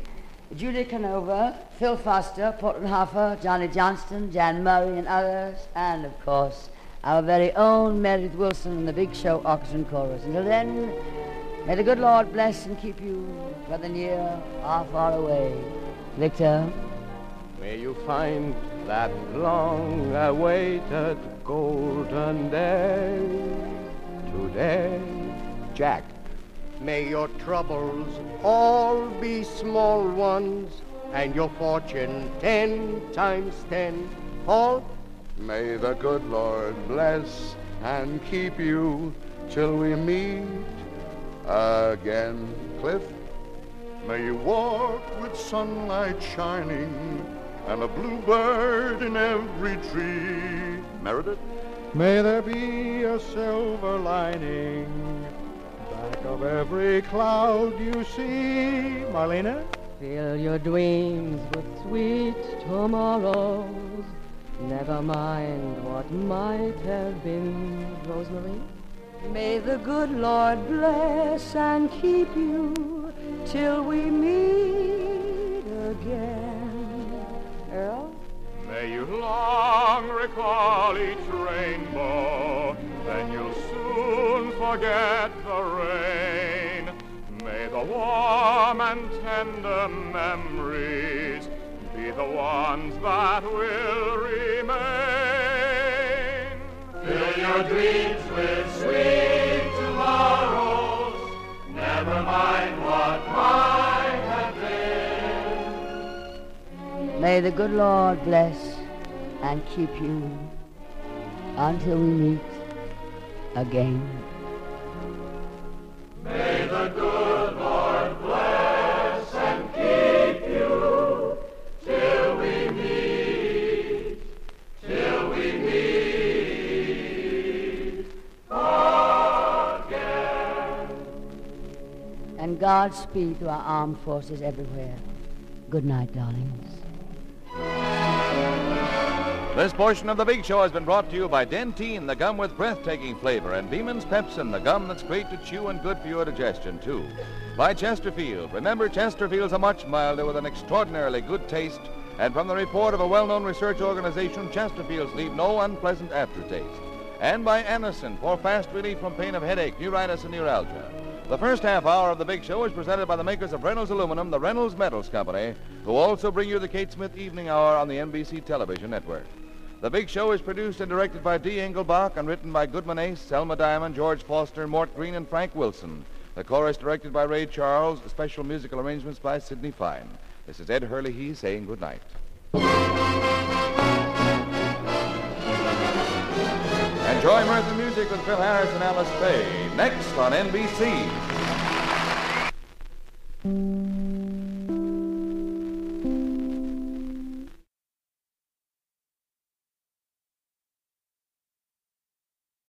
Judy Canova, Phil Foster, Portland Hoffer, Johnny Johnston, Jan Murray, and others, and, of course, our very own Meredith Wilson and the Big Show Orchestra and Chorus. Until then, may the good Lord bless and keep you, whether near or far away. Victor? May you find that long-awaited golden day today. Jack. May your troubles all be small ones, and your fortune ten times ten. Paul? May the good Lord bless and keep you till we meet again. Cliff? May you walk with sunlight shining and a bluebird in every tree. Meredith? May there be a silver lining of every cloud you see. Marlena? Fill your dreams with sweet tomorrows. Never mind what might have been. Rosemary? May the good Lord bless and keep you till we meet again. Earl? May you long recall each rainbow, then you'll soon forget the rain. May the warm and tender memories be the ones that will remain. Fill your dreams with sweet tomorrows. Never mind what might have been. May the good Lord bless and keep you until we meet again. May the good Lord bless and keep you till we meet, till we meet again. And Godspeed to our armed forces everywhere. Good night, darlings. This portion of The Big Show has been brought to you by Dentine, the gum with breathtaking flavor, and Beeman's Pepsin, the gum that's great to chew and good for your digestion, too. By Chesterfield. Remember, Chesterfields are much milder with an extraordinarily good taste, and from the report of a well-known research organization, Chesterfields leave no unpleasant aftertaste. And by Anacin, for fast relief from pain of headache, neuritis, and neuralgia. The first half hour of The Big Show is presented by the makers of Reynolds Aluminum, the Reynolds Metals Company, who also bring you the Kate Smith Evening Hour on the N B C television network. The Big Show is produced and directed by Dee Engelbach and written by Goodman Ace, Selma Diamond, George Foster, Mort Green, and Frank Wilson. The chorus directed by Ray Charles, special musical arrangements by Sidney Fine. This is Ed Hurley-Hee saying good night. Enjoy Mirth and Music with Phil Harris and Alice Faye, next on N B C.